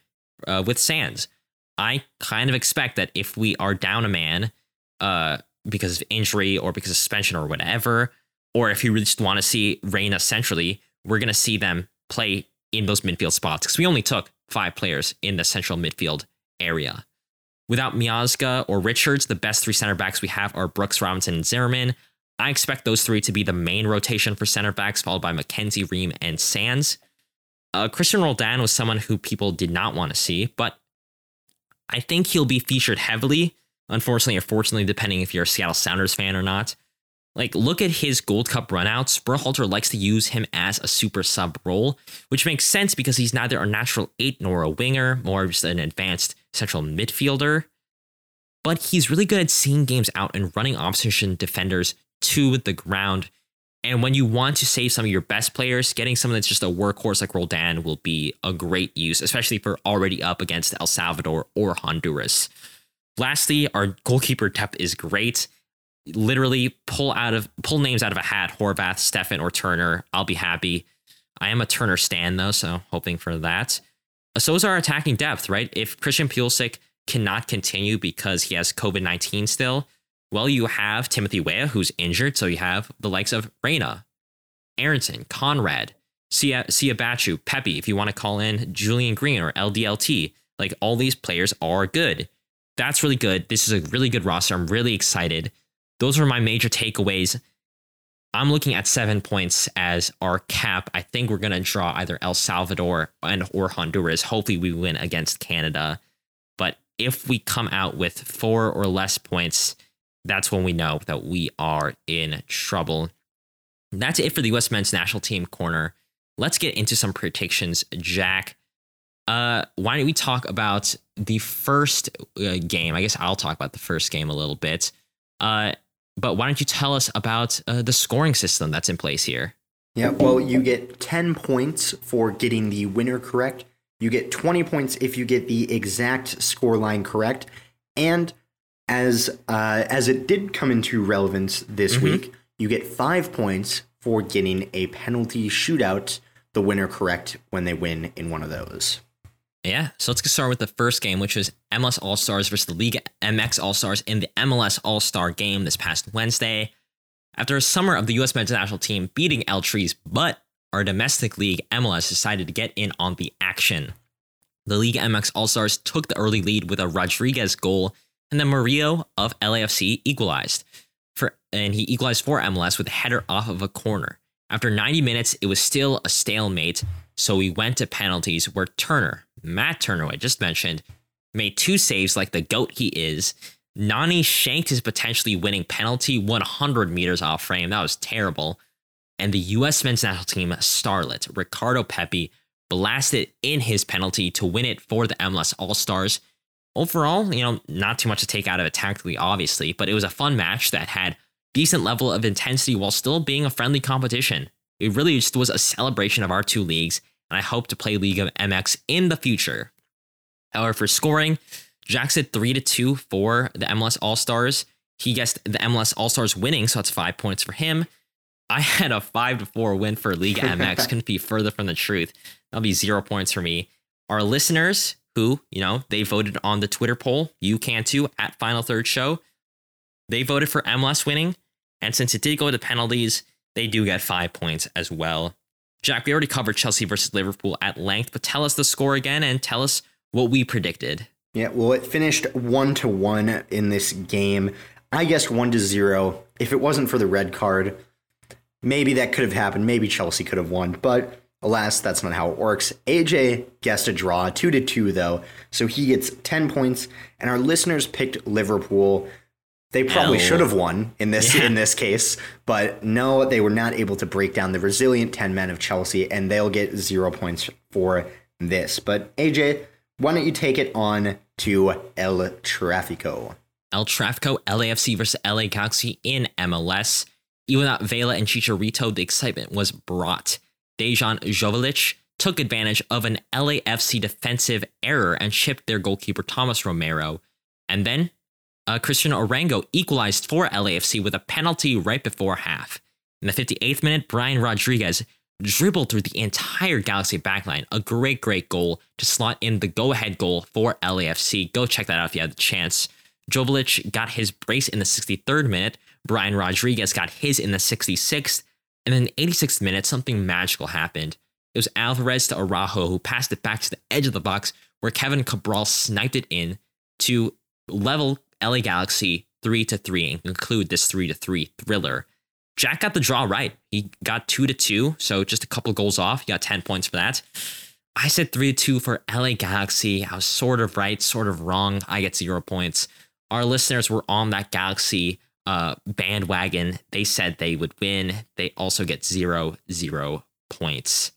with Sands. I kind of expect that if we are down a man because of injury or because of suspension or whatever, or if you really just want to see Reyna centrally, we're going to see them play in those midfield spots because we only took 5 players in the central midfield area. Without Miazga or Richards, the best 3 center backs we have are Brooks, Robinson, and Zimmerman. I expect those 3 to be the main rotation for center backs, followed by Mackenzie, Ream, and Sands. Christian Roldan was someone who people did not want to see, but I think he'll be featured heavily, unfortunately or fortunately, depending if you're a Seattle Sounders fan or not. Like, look at his Gold Cup runouts. Berhalter likes to use him as a super sub role, which makes sense because he's neither a natural 8 nor a winger, more just an advanced central midfielder. But he's really good at seeing games out and running opposition defenders to the ground. And when you want to save some of your best players, getting someone that's just a workhorse like Roldan will be a great use, especially if we're already up against El Salvador or Honduras. Lastly, our goalkeeper depth is great. Literally pull names out of a hat. Horvath, Stefan, or Turner. I'll be happy. I am a Turner stan, though, so hoping for that. So is our attacking depth, right? If Christian Pulisic cannot continue because he has COVID-19 still, well, you have Timothy Weah, who's injured, so you have the likes of Reyna, Aronson, Conrad, Siabachu, Pepe, if you want to call in Julian Green or LDLT. Like, all these players are good. That's really good. This is a really good roster. I'm really excited. Those are my major takeaways. I'm looking at 7 points as our cap. I think we're going to draw either El Salvador and or Honduras. Hopefully we win against Canada. But if we come out with 4 or less points, that's when we know that we are in trouble. And that's it for the U.S. Men's National Team Corner. Let's get into some predictions, Jack. Why don't we talk about the first game? I guess I'll talk about the first game a little bit. But why don't you tell us about the scoring system that's in place here? Yeah, well, you get 10 points for getting the winner correct. You get 20 points if you get the exact scoreline correct. And as it did come into relevance this week, you get 5 points for getting a penalty shootout, the winner correct when they win in one of those. Yeah, so let's get started with the first game, which was MLS All-Stars versus the Liga MX All-Stars in the MLS All-Star game this past Wednesday. After a summer of the U.S. men's national team beating El Trees, but our domestic league, MLS, decided to get in on the action. The Liga MX All-Stars took the early lead with a Rodriguez goal, and then Murillo of LAFC equalized. He equalized for MLS with a header off of a corner. After 90 minutes, it was still a stalemate, so we went to penalties where Matt Turner, I just mentioned, made 2 saves like the GOAT he is. Nani shanked his potentially winning penalty 100 meters off frame. That was terrible. And the U.S. men's national team starlet Ricardo Pepi blasted in his penalty to win it for the MLS All-Stars. Overall, not too much to take out of it tactically, obviously, but it was a fun match that had decent level of intensity while still being a friendly competition. It really just was a celebration of our two leagues, and I hope to play League of MX in the future. However, for scoring, Jack said 3-2 for the MLS All-Stars. He guessed the MLS All-Stars winning, so that's 5 points for him. I had a 5-4 win for League MX. Couldn't be further from the truth. That'll be 0 points for me. Our listeners who, they voted on the Twitter poll, you can too, at Final Third Show. They voted for MLS winning, and since it did go to penalties, they do get 5 points as well. Jack, we already covered Chelsea versus Liverpool at length, but tell us the score again and tell us what we predicted. Yeah, well, it finished 1-1 in this game. I guessed 1-0. If it wasn't for the red card, maybe that could have happened. Maybe Chelsea could have won, but alas, that's not how it works. AJ guessed a draw, 2-2 though, so he gets 10 points, and our listeners picked Liverpool. They probably should have won in this case, but no, they were not able to break down the resilient 10 men of Chelsea, and they'll get 0 points for this. But AJ, why don't you take it on to El Tráfico? El Tráfico, LAFC versus LA Galaxy in MLS. Even without Vela and Chicharito, the excitement was brought. Dejan Jovalic took advantage of an LAFC defensive error and chipped their goalkeeper Thomas Romero, and then Christian Orango equalized for LAFC with a penalty right before half. In the 58th minute, Brian Rodriguez dribbled through the entire Galaxy backline. A great, great goal to slot in the go-ahead goal for LAFC. Go check that out if you have the chance. Jovalic got his brace in the 63rd minute. Brian Rodriguez got his in the 66th. And in the 86th minute, something magical happened. It was Alvarez to Araujo, who passed it back to the edge of the box, where Kevin Cabral sniped it in to level LA Galaxy 3-3 and conclude this 3-3 thriller. Jack got the draw right. He got 2-2, so just a couple goals off. He got 10 points for that. I said 3-2 for LA Galaxy. I was sort of right, sort of wrong. I get 0 points. Our listeners were on that Galaxy bandwagon. They said they would win. They also get 0-0 points.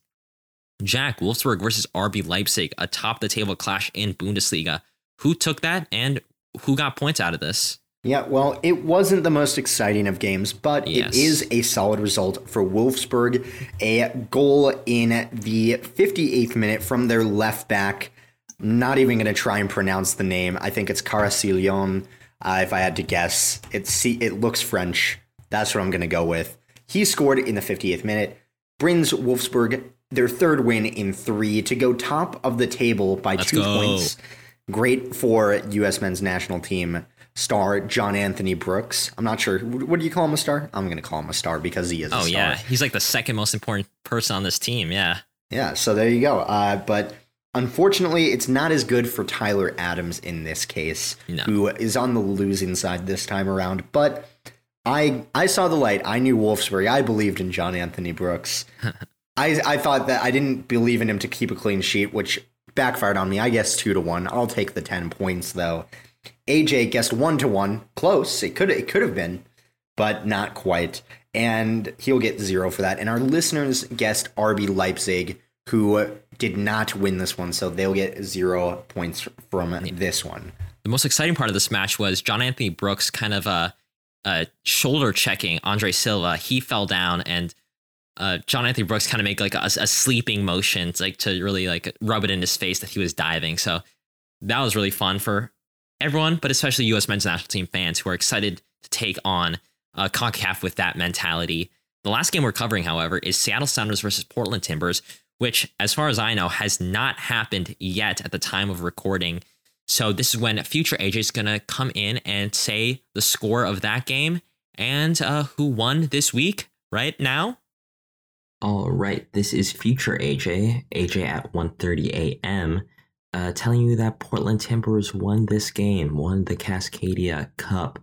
Jack, Wolfsburg versus RB Leipzig, a top-of-the-table clash in Bundesliga. Who took that and who got points out of this? Yeah, well, it wasn't the most exciting of games, but yes, it is a solid result for Wolfsburg. A goal in the 58th minute from their left back. Not even going to try and pronounce the name. I think it's Caracillon. If I had to guess, it looks French. That's what I'm going to go with. He scored in the 58th minute. Brings Wolfsburg their third win in three to go top of the table by 2 points. Great for U.S. men's national team star John Anthony Brooks. I'm not sure. What do you call him, a star? I'm going to call him a star because he is a star. Oh, yeah. He's like the second most important person on this team. Yeah. Yeah. So there you go. But unfortunately, it's not as good for Tyler Adams in this case, who is on the losing side this time around. But I saw the light. I knew Wolfsburg. I believed in John Anthony Brooks. I thought that I didn't believe in him to keep a clean sheet, which backfired on me. I guess 2-1. I'll take the 10 points, though. AJ guessed 1-1. Close. It could have been, but not quite. And he'll get 0 for that. And our listeners guessed RB Leipzig, who did not win this one. So they'll get 0 points from this one. The most exciting part of this match was John Anthony Brooks kind of shoulder checking Andre Silva. He fell down, and John Anthony Brooks kind of made like a sleeping motion like to really like rub it in his face that he was diving. So that was really fun for everyone, but especially U.S. men's national team fans who are excited to take on CONCACAF with that mentality. The last game we're covering, however, is Seattle Sounders versus Portland Timbers, which, as far as I know, has not happened yet at the time of recording. So this is when future AJ is going to come in and say the score of that game and who won this week right now. All right, this is future AJ at 1:30 a.m., telling you that Portland Timbers won this game, won the Cascadia Cup.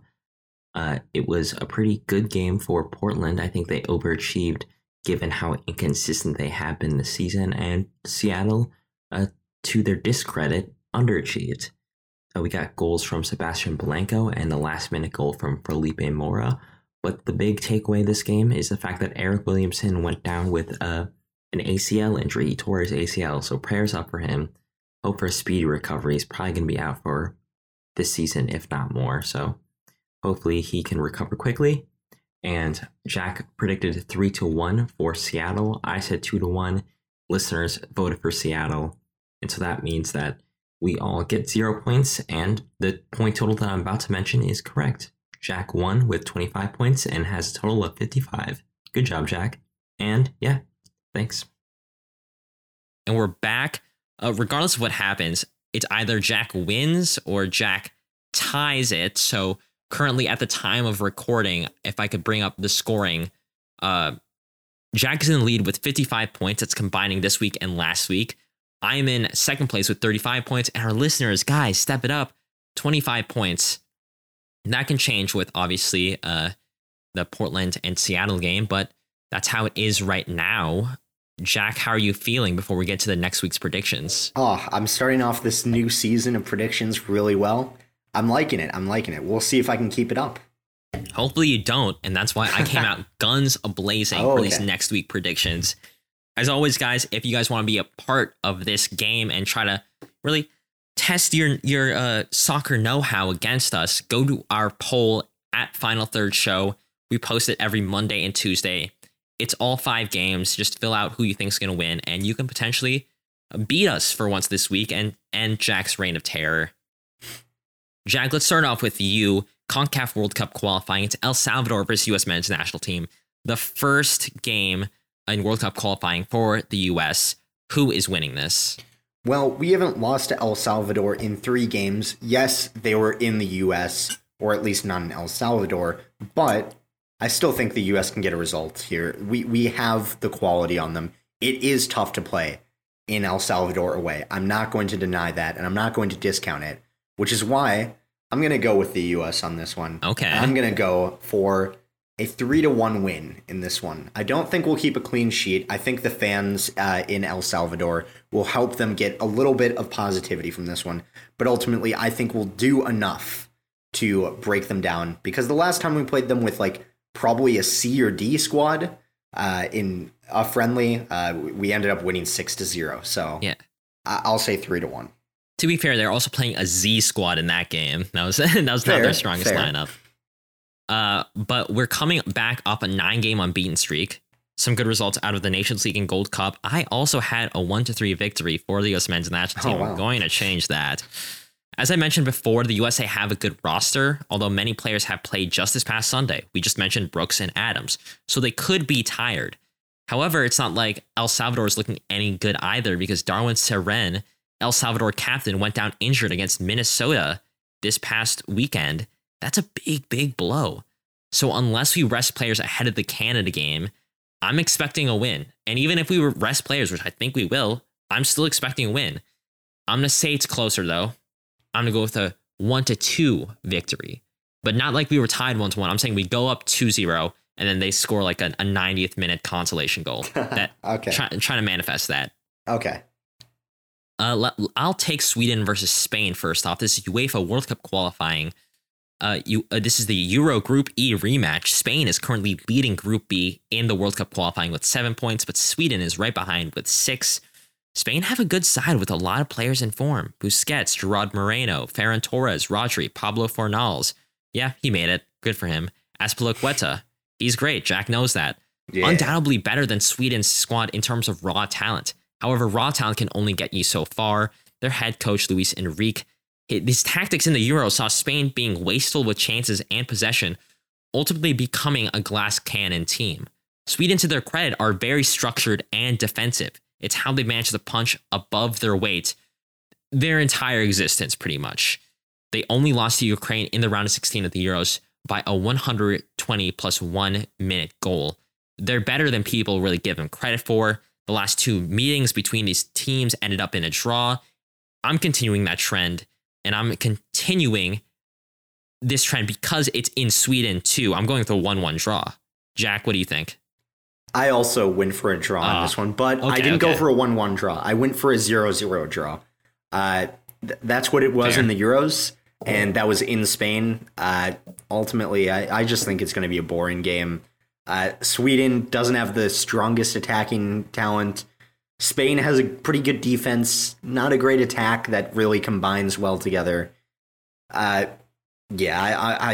It was a pretty good game for Portland. I think they overachieved given how inconsistent they have been this season, and Seattle, to their discredit, underachieved. We got goals from Sebastian Blanco and the last-minute goal from Felipe Mora, but the big takeaway this game is the fact that Eric Williamson went down with an ACL injury. He tore his ACL, so prayers up for him. Hope for a speedy recovery. He's probably going to be out for this season, if not more. So hopefully he can recover quickly. And Jack predicted 3-1 for Seattle. I said 2-1. Listeners voted for Seattle. And so that means that we all get 0 points. And the point total that I'm about to mention is correct. Jack won with 25 points and has a total of 55. Good job, Jack. And yeah, thanks. And we're back. Regardless of what happens, it's either Jack wins or Jack ties it. So currently at the time of recording, if I could bring up the scoring, Jack is in the lead with 55 points. That's combining this week and last week. I'm in second place with 35 points. And our listeners, guys, step it up. 25 points. And that can change with, obviously, the Portland and Seattle game. But that's how it is right now. Jack, how are you feeling before we get to the next week's predictions? Oh, I'm starting off this new season of predictions really well. I'm liking it. We'll see if I can keep it up. Hopefully you don't. And that's why I came out guns a-blazing for these next week predictions. As always, guys, if you guys want to be a part of this game and try to really test your soccer know-how against us, go to our poll at Final Third Show. We post it every Monday and Tuesday. It's all 5 games. Just fill out who you think's going to win, and you can potentially beat us for once this week and end Jack's reign of terror. Jack, let's start off with you. CONCACAF World Cup qualifying. It's El Salvador versus U.S. men's national team. The first game in World Cup qualifying for the U.S. Who is winning this? Well, we haven't lost to El Salvador in 3 games. Yes, they were in the U.S., or at least not in El Salvador, but I still think the U.S. can get a result here. We have the quality on them. It is tough to play in El Salvador away. I'm not going to deny that, and I'm not going to discount it, which is why I'm going to go with the U.S. on this one. Okay. I'm going to go for a 3-1 win in this one. I don't think we'll keep a clean sheet. I think the fans in El Salvador will help them get a little bit of positivity from this one, but ultimately I think we'll do enough to break them down, because the last time we played them with like probably a C or D squad in a friendly, we ended up winning 6-0. So yeah, I'll say 3-1. To be fair, they're also playing a Z squad in that game. That was fair, not their strongest lineup. But we're coming back up a 9-game unbeaten streak. Some good results out of the Nations League and Gold Cup. I also had a 1-3 victory for the U.S. men's national team. Wow. I'm going to change that. As I mentioned before, the USA have a good roster, although many players have played just this past Sunday. We just mentioned Brooks and Adams, so they could be tired. However, it's not like El Salvador is looking any good either, because Darwin Seren, El Salvador captain, went down injured against Minnesota this past weekend. That's a big, big blow. So unless we rest players ahead of the Canada game, I'm expecting a win. And even if we rest players, which I think we will, I'm still expecting a win. I'm going to say it's closer, though. I'm going to go with a 1-2 victory. But not like we were tied 1-1. I'm saying we go up 2-0, and then they score like a 90th minute consolation goal. That, okay. Trying to manifest that. Okay. I'll take Sweden versus Spain first off. This is UEFA World Cup qualifying. This is the Euro Group E rematch. Spain is currently leading Group B in the World Cup qualifying with 7 points, but Sweden is right behind with 6. Spain have a good side with a lot of players in form. Busquets, Gerard Moreno, Ferran Torres, Rodri, Pablo Fornals. Yeah, he made it. Good for him. Aspilicueta, he's great. Jack knows that. Yeah. Undoubtedly better than Sweden's squad in terms of raw talent. However, raw talent can only get you so far. Their head coach, Luis Enrique, his tactics in the Euro saw Spain being wasteful with chances and possession, ultimately becoming a glass cannon team. Sweden, to their credit, are very structured and defensive. It's how they manage to punch above their weight their entire existence, pretty much. They only lost to Ukraine in the round of 16 of the Euros by a 120 plus 1 minute goal. They're better than people really give them credit for. The last two meetings between these teams ended up in a draw. I'm continuing that trend. And I'm continuing this trend because it's in Sweden, too. I'm going with a 1-1 draw. Jack, what do you think? I also went for a draw on this one, but I didn't go for a 1-1 draw. I went for a 0-0 draw. That's what it was in the Euros, and that was in Spain. Ultimately, I just think it's going to be a boring game. Sweden doesn't have the strongest attacking talent. Spain has a pretty good defense, not a great attack that really combines well together. I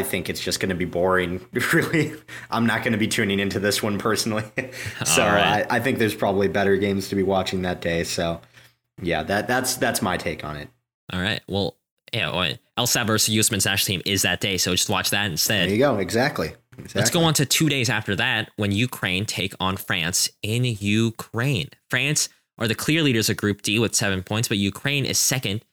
think it's just going to be boring, really. I'm not going to be tuning into this one personally. So right. I think there's probably better games to be watching that day. So, yeah, that's my take on it. All right. Well, El Salvador's U.S. men's national team is that day, so just watch that instead. There you go. Exactly. Let's go on to 2 days after that when Ukraine take on France in Ukraine. France are the clear leaders of Group D with 7 points, but Ukraine is second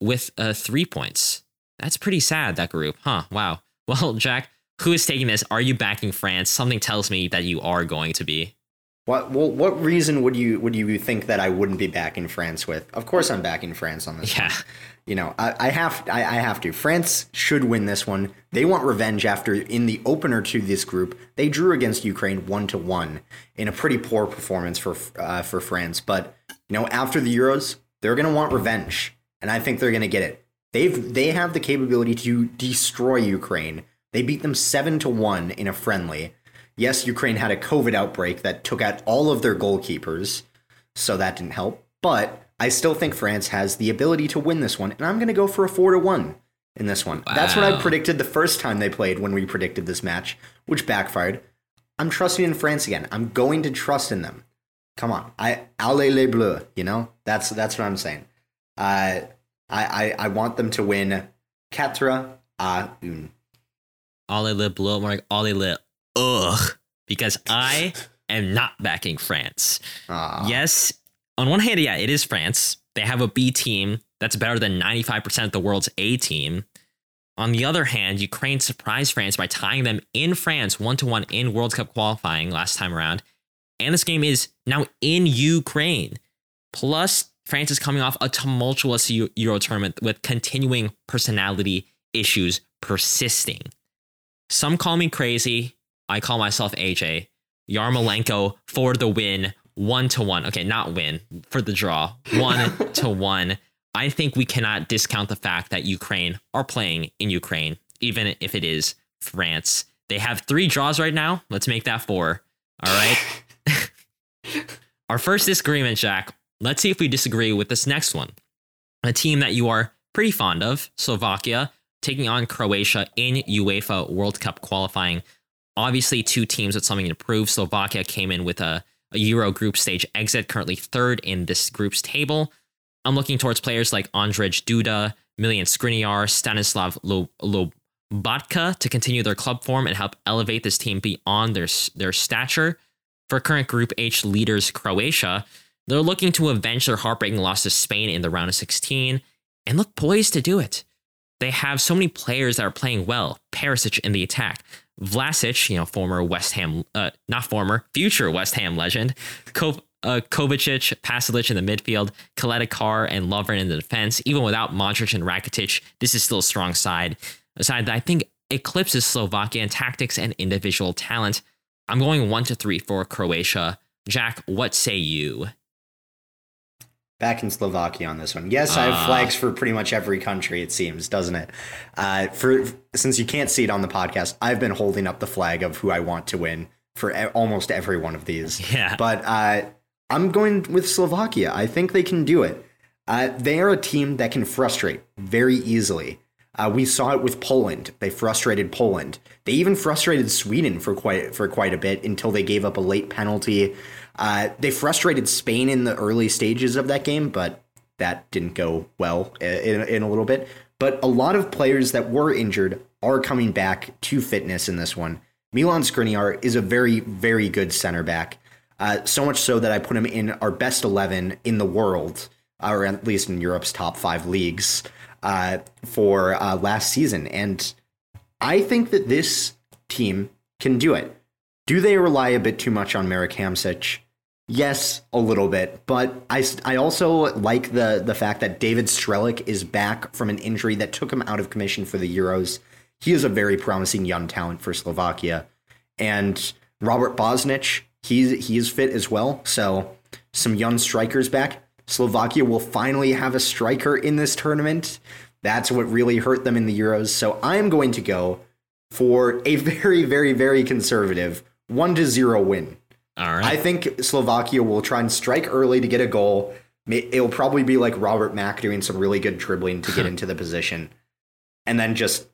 with 3 points. That's pretty sad, that group, huh? Wow. Well, Jack, who is taking this? Are you backing France? Something tells me that you are going to be. What reason would you think that I wouldn't be backing France with? Of course I'm backing France on this one. You know, I have to. France should win this one. They want revenge after in the opener to this group, they drew against Ukraine 1-1 in a pretty poor performance for France. But, you know, after the Euros, they're going to want revenge. And I think they're going to get it. They have the capability to destroy Ukraine. They beat them 7-1 in a friendly. Yes, Ukraine had a COVID outbreak that took out all of their goalkeepers, so that didn't help. But I still think France has the ability to win this one, and I'm going to go for a 4-1 in this one. Wow. That's what I predicted the first time they played when we predicted this match, which backfired. I'm trusting in France again. I'm going to trust in them. Come on. Allez les Bleus, you know? That's what I'm saying. I want them to win 4-1. Allez les Bleus, more like allez les ugh, because I am not backing France. Yes. On one hand, yeah, it is France. They have a B team that's better than 95% of the world's A team. On the other hand, Ukraine surprised France by tying them in France 1-1 in World Cup qualifying last time around. And this game is now in Ukraine. Plus, France is coming off a tumultuous Euro tournament with continuing personality issues persisting. Some call me crazy. I call myself AJ. Yarmolenko for the win. 1-1. Okay, not win, for the draw. 1-1. I think we cannot discount the fact that Ukraine are playing in Ukraine. even if it is France. They have 3 draws right now. Let's make that 4. All right. Our first disagreement, Jack. Let's see if we disagree with this next one. A team that you are pretty fond of, Slovakia, taking on Croatia in UEFA World Cup qualifying. Obviously, 2 teams with something to prove. Slovakia came in with a Euro group stage exit, currently 3rd in this group's table. I'm looking towards players like Andrzej Duda, Milan Skriniar, Stanislav Lobotka to continue their club form and help elevate this team beyond their stature. For current Group H leaders Croatia, they're looking to avenge their heartbreaking loss to Spain in the round of 16 and look poised to do it. They have so many players that are playing well. Perisic in the attack. Vlasic, former West Ham, future West Ham legend. Kovacic, Pasalic in the midfield, Koletikar and Lovren in the defense. Even without Modric and Rakitic, this is still a strong side. A side that I think eclipses Slovakia in tactics and individual talent. I'm going 1-3 for Croatia. Jack, what say you? Back in Slovakia on this one. Yes, I have flags for pretty much every country, it seems, doesn't it? Since you can't see it on the podcast, I've been holding up the flag of who I want to win for almost every one of these. Yeah. But I'm going with Slovakia. I think they can do it. They are a team that can frustrate very easily. We saw it with Poland. They frustrated Poland. They even frustrated Sweden for quite a bit until they gave up a late penalty. They frustrated Spain in the early stages of that game, but that didn't go well in a little bit. But a lot of players that were injured are coming back to fitness in this one. Milan Skriniar is a very, very good center back. So much so that I put him in our best 11 in the world, or at least in Europe's top 5 leagues. For last season. And I think that this team can do it. Do they rely a bit too much on Marek Hamšík? Yes, a little bit. But I also like the fact that David Strelic is back from an injury that took him out of commission for the Euros. He is a very promising young talent for Slovakia. And Robert Bosnich, he is fit as well. So some young strikers back. Slovakia will finally have a striker in this tournament. That's what really hurt them in the Euros. So I'm going to go for a very, very, very conservative 1-0 win. All right. I think Slovakia will try and strike early to get a goal. It'll probably be like Robert Mack doing some really good dribbling to get into the position and then just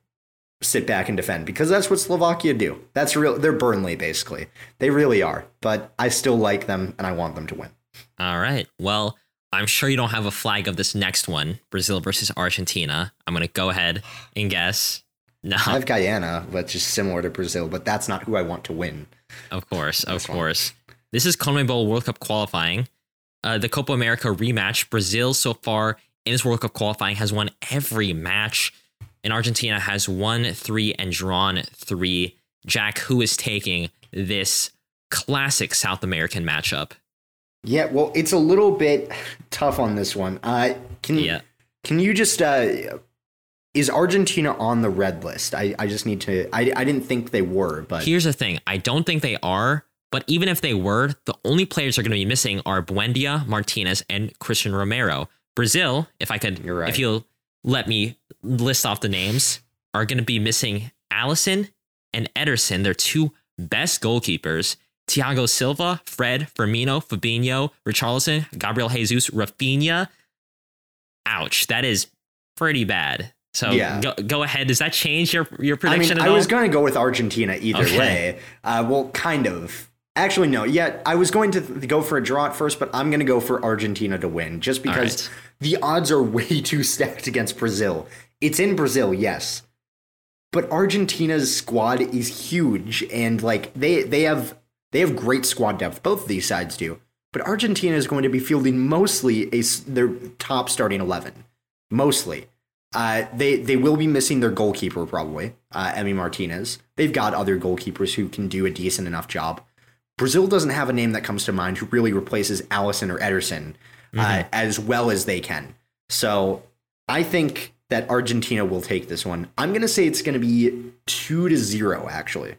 sit back and defend, because that's what Slovakia do. They're Burnley, basically. They really are. But I still like them and I want them to win. All right. Well, I'm sure you don't have a flag of this next one, Brazil versus Argentina. I'm going to go ahead and guess. No. I have Guyana, which is similar to Brazil, but that's not who I want to win. Of course, of course. This is CONMEBOL World Cup qualifying. The Copa America rematch. Brazil so far in this World Cup qualifying has won every match, and Argentina has won 3 and drawn 3. Jack, who is taking this classic South American matchup? Yeah, well, it's a little bit tough on this one. Can you just is Argentina on the red list? I just need to. I didn't think they were, but here's the thing: I don't think they are. But even if they were, the only players are going to be missing are Buendia, Martinez, and Christian Romero. Brazil, if you'll let me list off the names, are going to be missing Alisson and Ederson, their 2 best goalkeepers. Thiago Silva, Fred, Firmino, Fabinho, Richarlison, Gabriel Jesus, Rafinha. Ouch, that is pretty bad. So yeah. Go ahead. Does that change your prediction at all? I was going to go with Argentina either way. Well, kind of. Actually, no. Yeah, I was going to go for a draw at first, but I'm going to go for Argentina to win just because the odds are way too stacked against Brazil. It's in Brazil, yes. But Argentina's squad is huge, and they have great squad depth. Both of these sides do. But Argentina is going to be fielding mostly their top starting 11. Mostly. They will be missing their goalkeeper, probably, Emi Martinez. They've got other goalkeepers who can do a decent enough job. Brazil doesn't have a name that comes to mind who really replaces Alisson or Ederson as well as they can. So I think that Argentina will take this one. I'm going to say it's going to be 2-0, actually.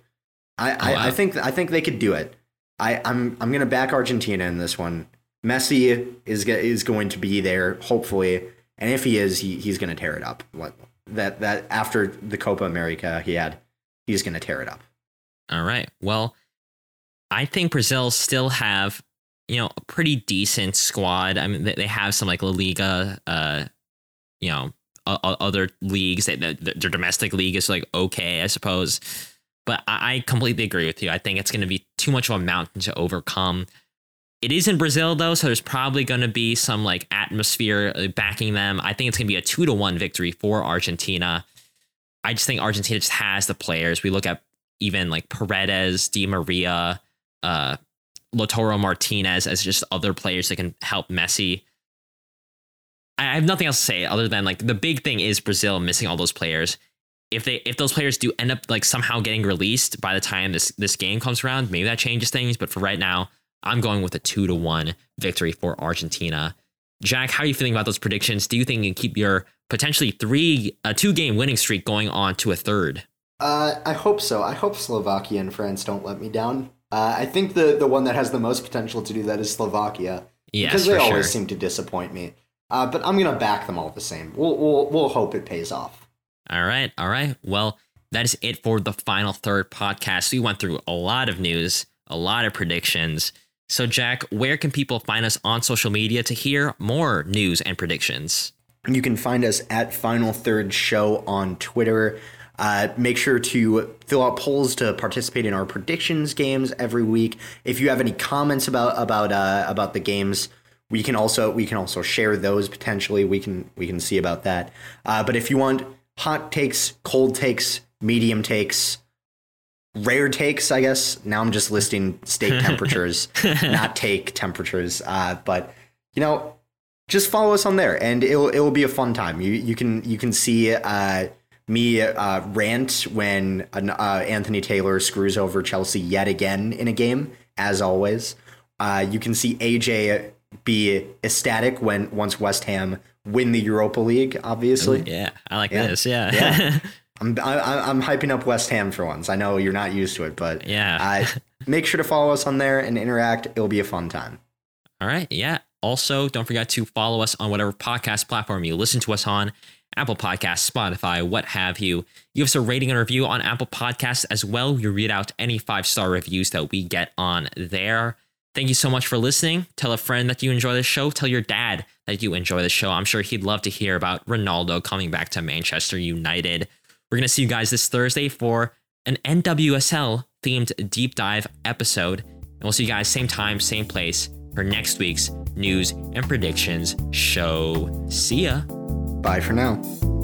I think they could do it. I'm gonna back Argentina in this one. Messi is going to be there, hopefully, and if he is, he's gonna tear it up. that after the Copa America he's going to tear it up. All right. Well, I think Brazil still have, a pretty decent squad. I mean, they have some like La Liga, other leagues that their domestic league is like, OK, I suppose. But I completely agree with you. I think it's going to be too much of a mountain to overcome. It is in Brazil, though, so there's probably going to be some like atmosphere backing them. I think it's going to be a 2-1 victory for Argentina. I just think Argentina just has the players. We look at even like Paredes, Di Maria, Lautaro Martinez as just other players that can help Messi. I have nothing else to say other than like the big thing is Brazil missing all those players. If those players do end up like somehow getting released by the time this game comes around, maybe that changes things. But for right now, I'm going with a 2-1 victory for Argentina. Jack, how are you feeling about those predictions? Do you think you can keep your potentially two-game winning streak going on to a third? I hope so. I hope Slovakia and France don't let me down. I think the one that has the most potential to do that is Slovakia. Yes, because they always seem to disappoint me. But I'm going to back them all the same. We'll hope it pays off. All right. Well, that is it for the Final Third podcast. We went through a lot of news, a lot of predictions. So, Jack, where can people find us on social media to hear more news and predictions? You can find us at Final Third Show on Twitter. Make sure to fill out polls to participate in our predictions games every week. If you have any comments about the games, we can also share those potentially. We can see about that. But if you want hot takes, cold takes, medium takes, rare takes, I guess. Now I'm just listing steak temperatures, not take temperatures. But just follow us on there, and it will be a fun time. You can see. Me rant when Anthony Taylor screws over Chelsea yet again in a game, as always. You can see AJ be ecstatic once West Ham win the Europa League, obviously. Ooh, yeah, I like this. Yeah. Yeah. I'm hyping up West Ham for once. I know you're not used to it, but yeah. Make sure to follow us on there and interact. It'll be a fun time. All right. Yeah. Also, don't forget to follow us on whatever podcast platform you listen to us on. Apple Podcasts, Spotify, what have you. Give us a rating and review on Apple Podcasts as well. We read out any 5-star reviews that we get on there. Thank you so much for listening. Tell a friend that you enjoy the show. Tell your dad that you enjoy the show. I'm sure he'd love to hear about Ronaldo coming back to Manchester United. We're going to see you guys this Thursday for an NWSL-themed deep dive episode. And we'll see you guys same time, same place for next week's news and predictions show. See ya. Bye for now.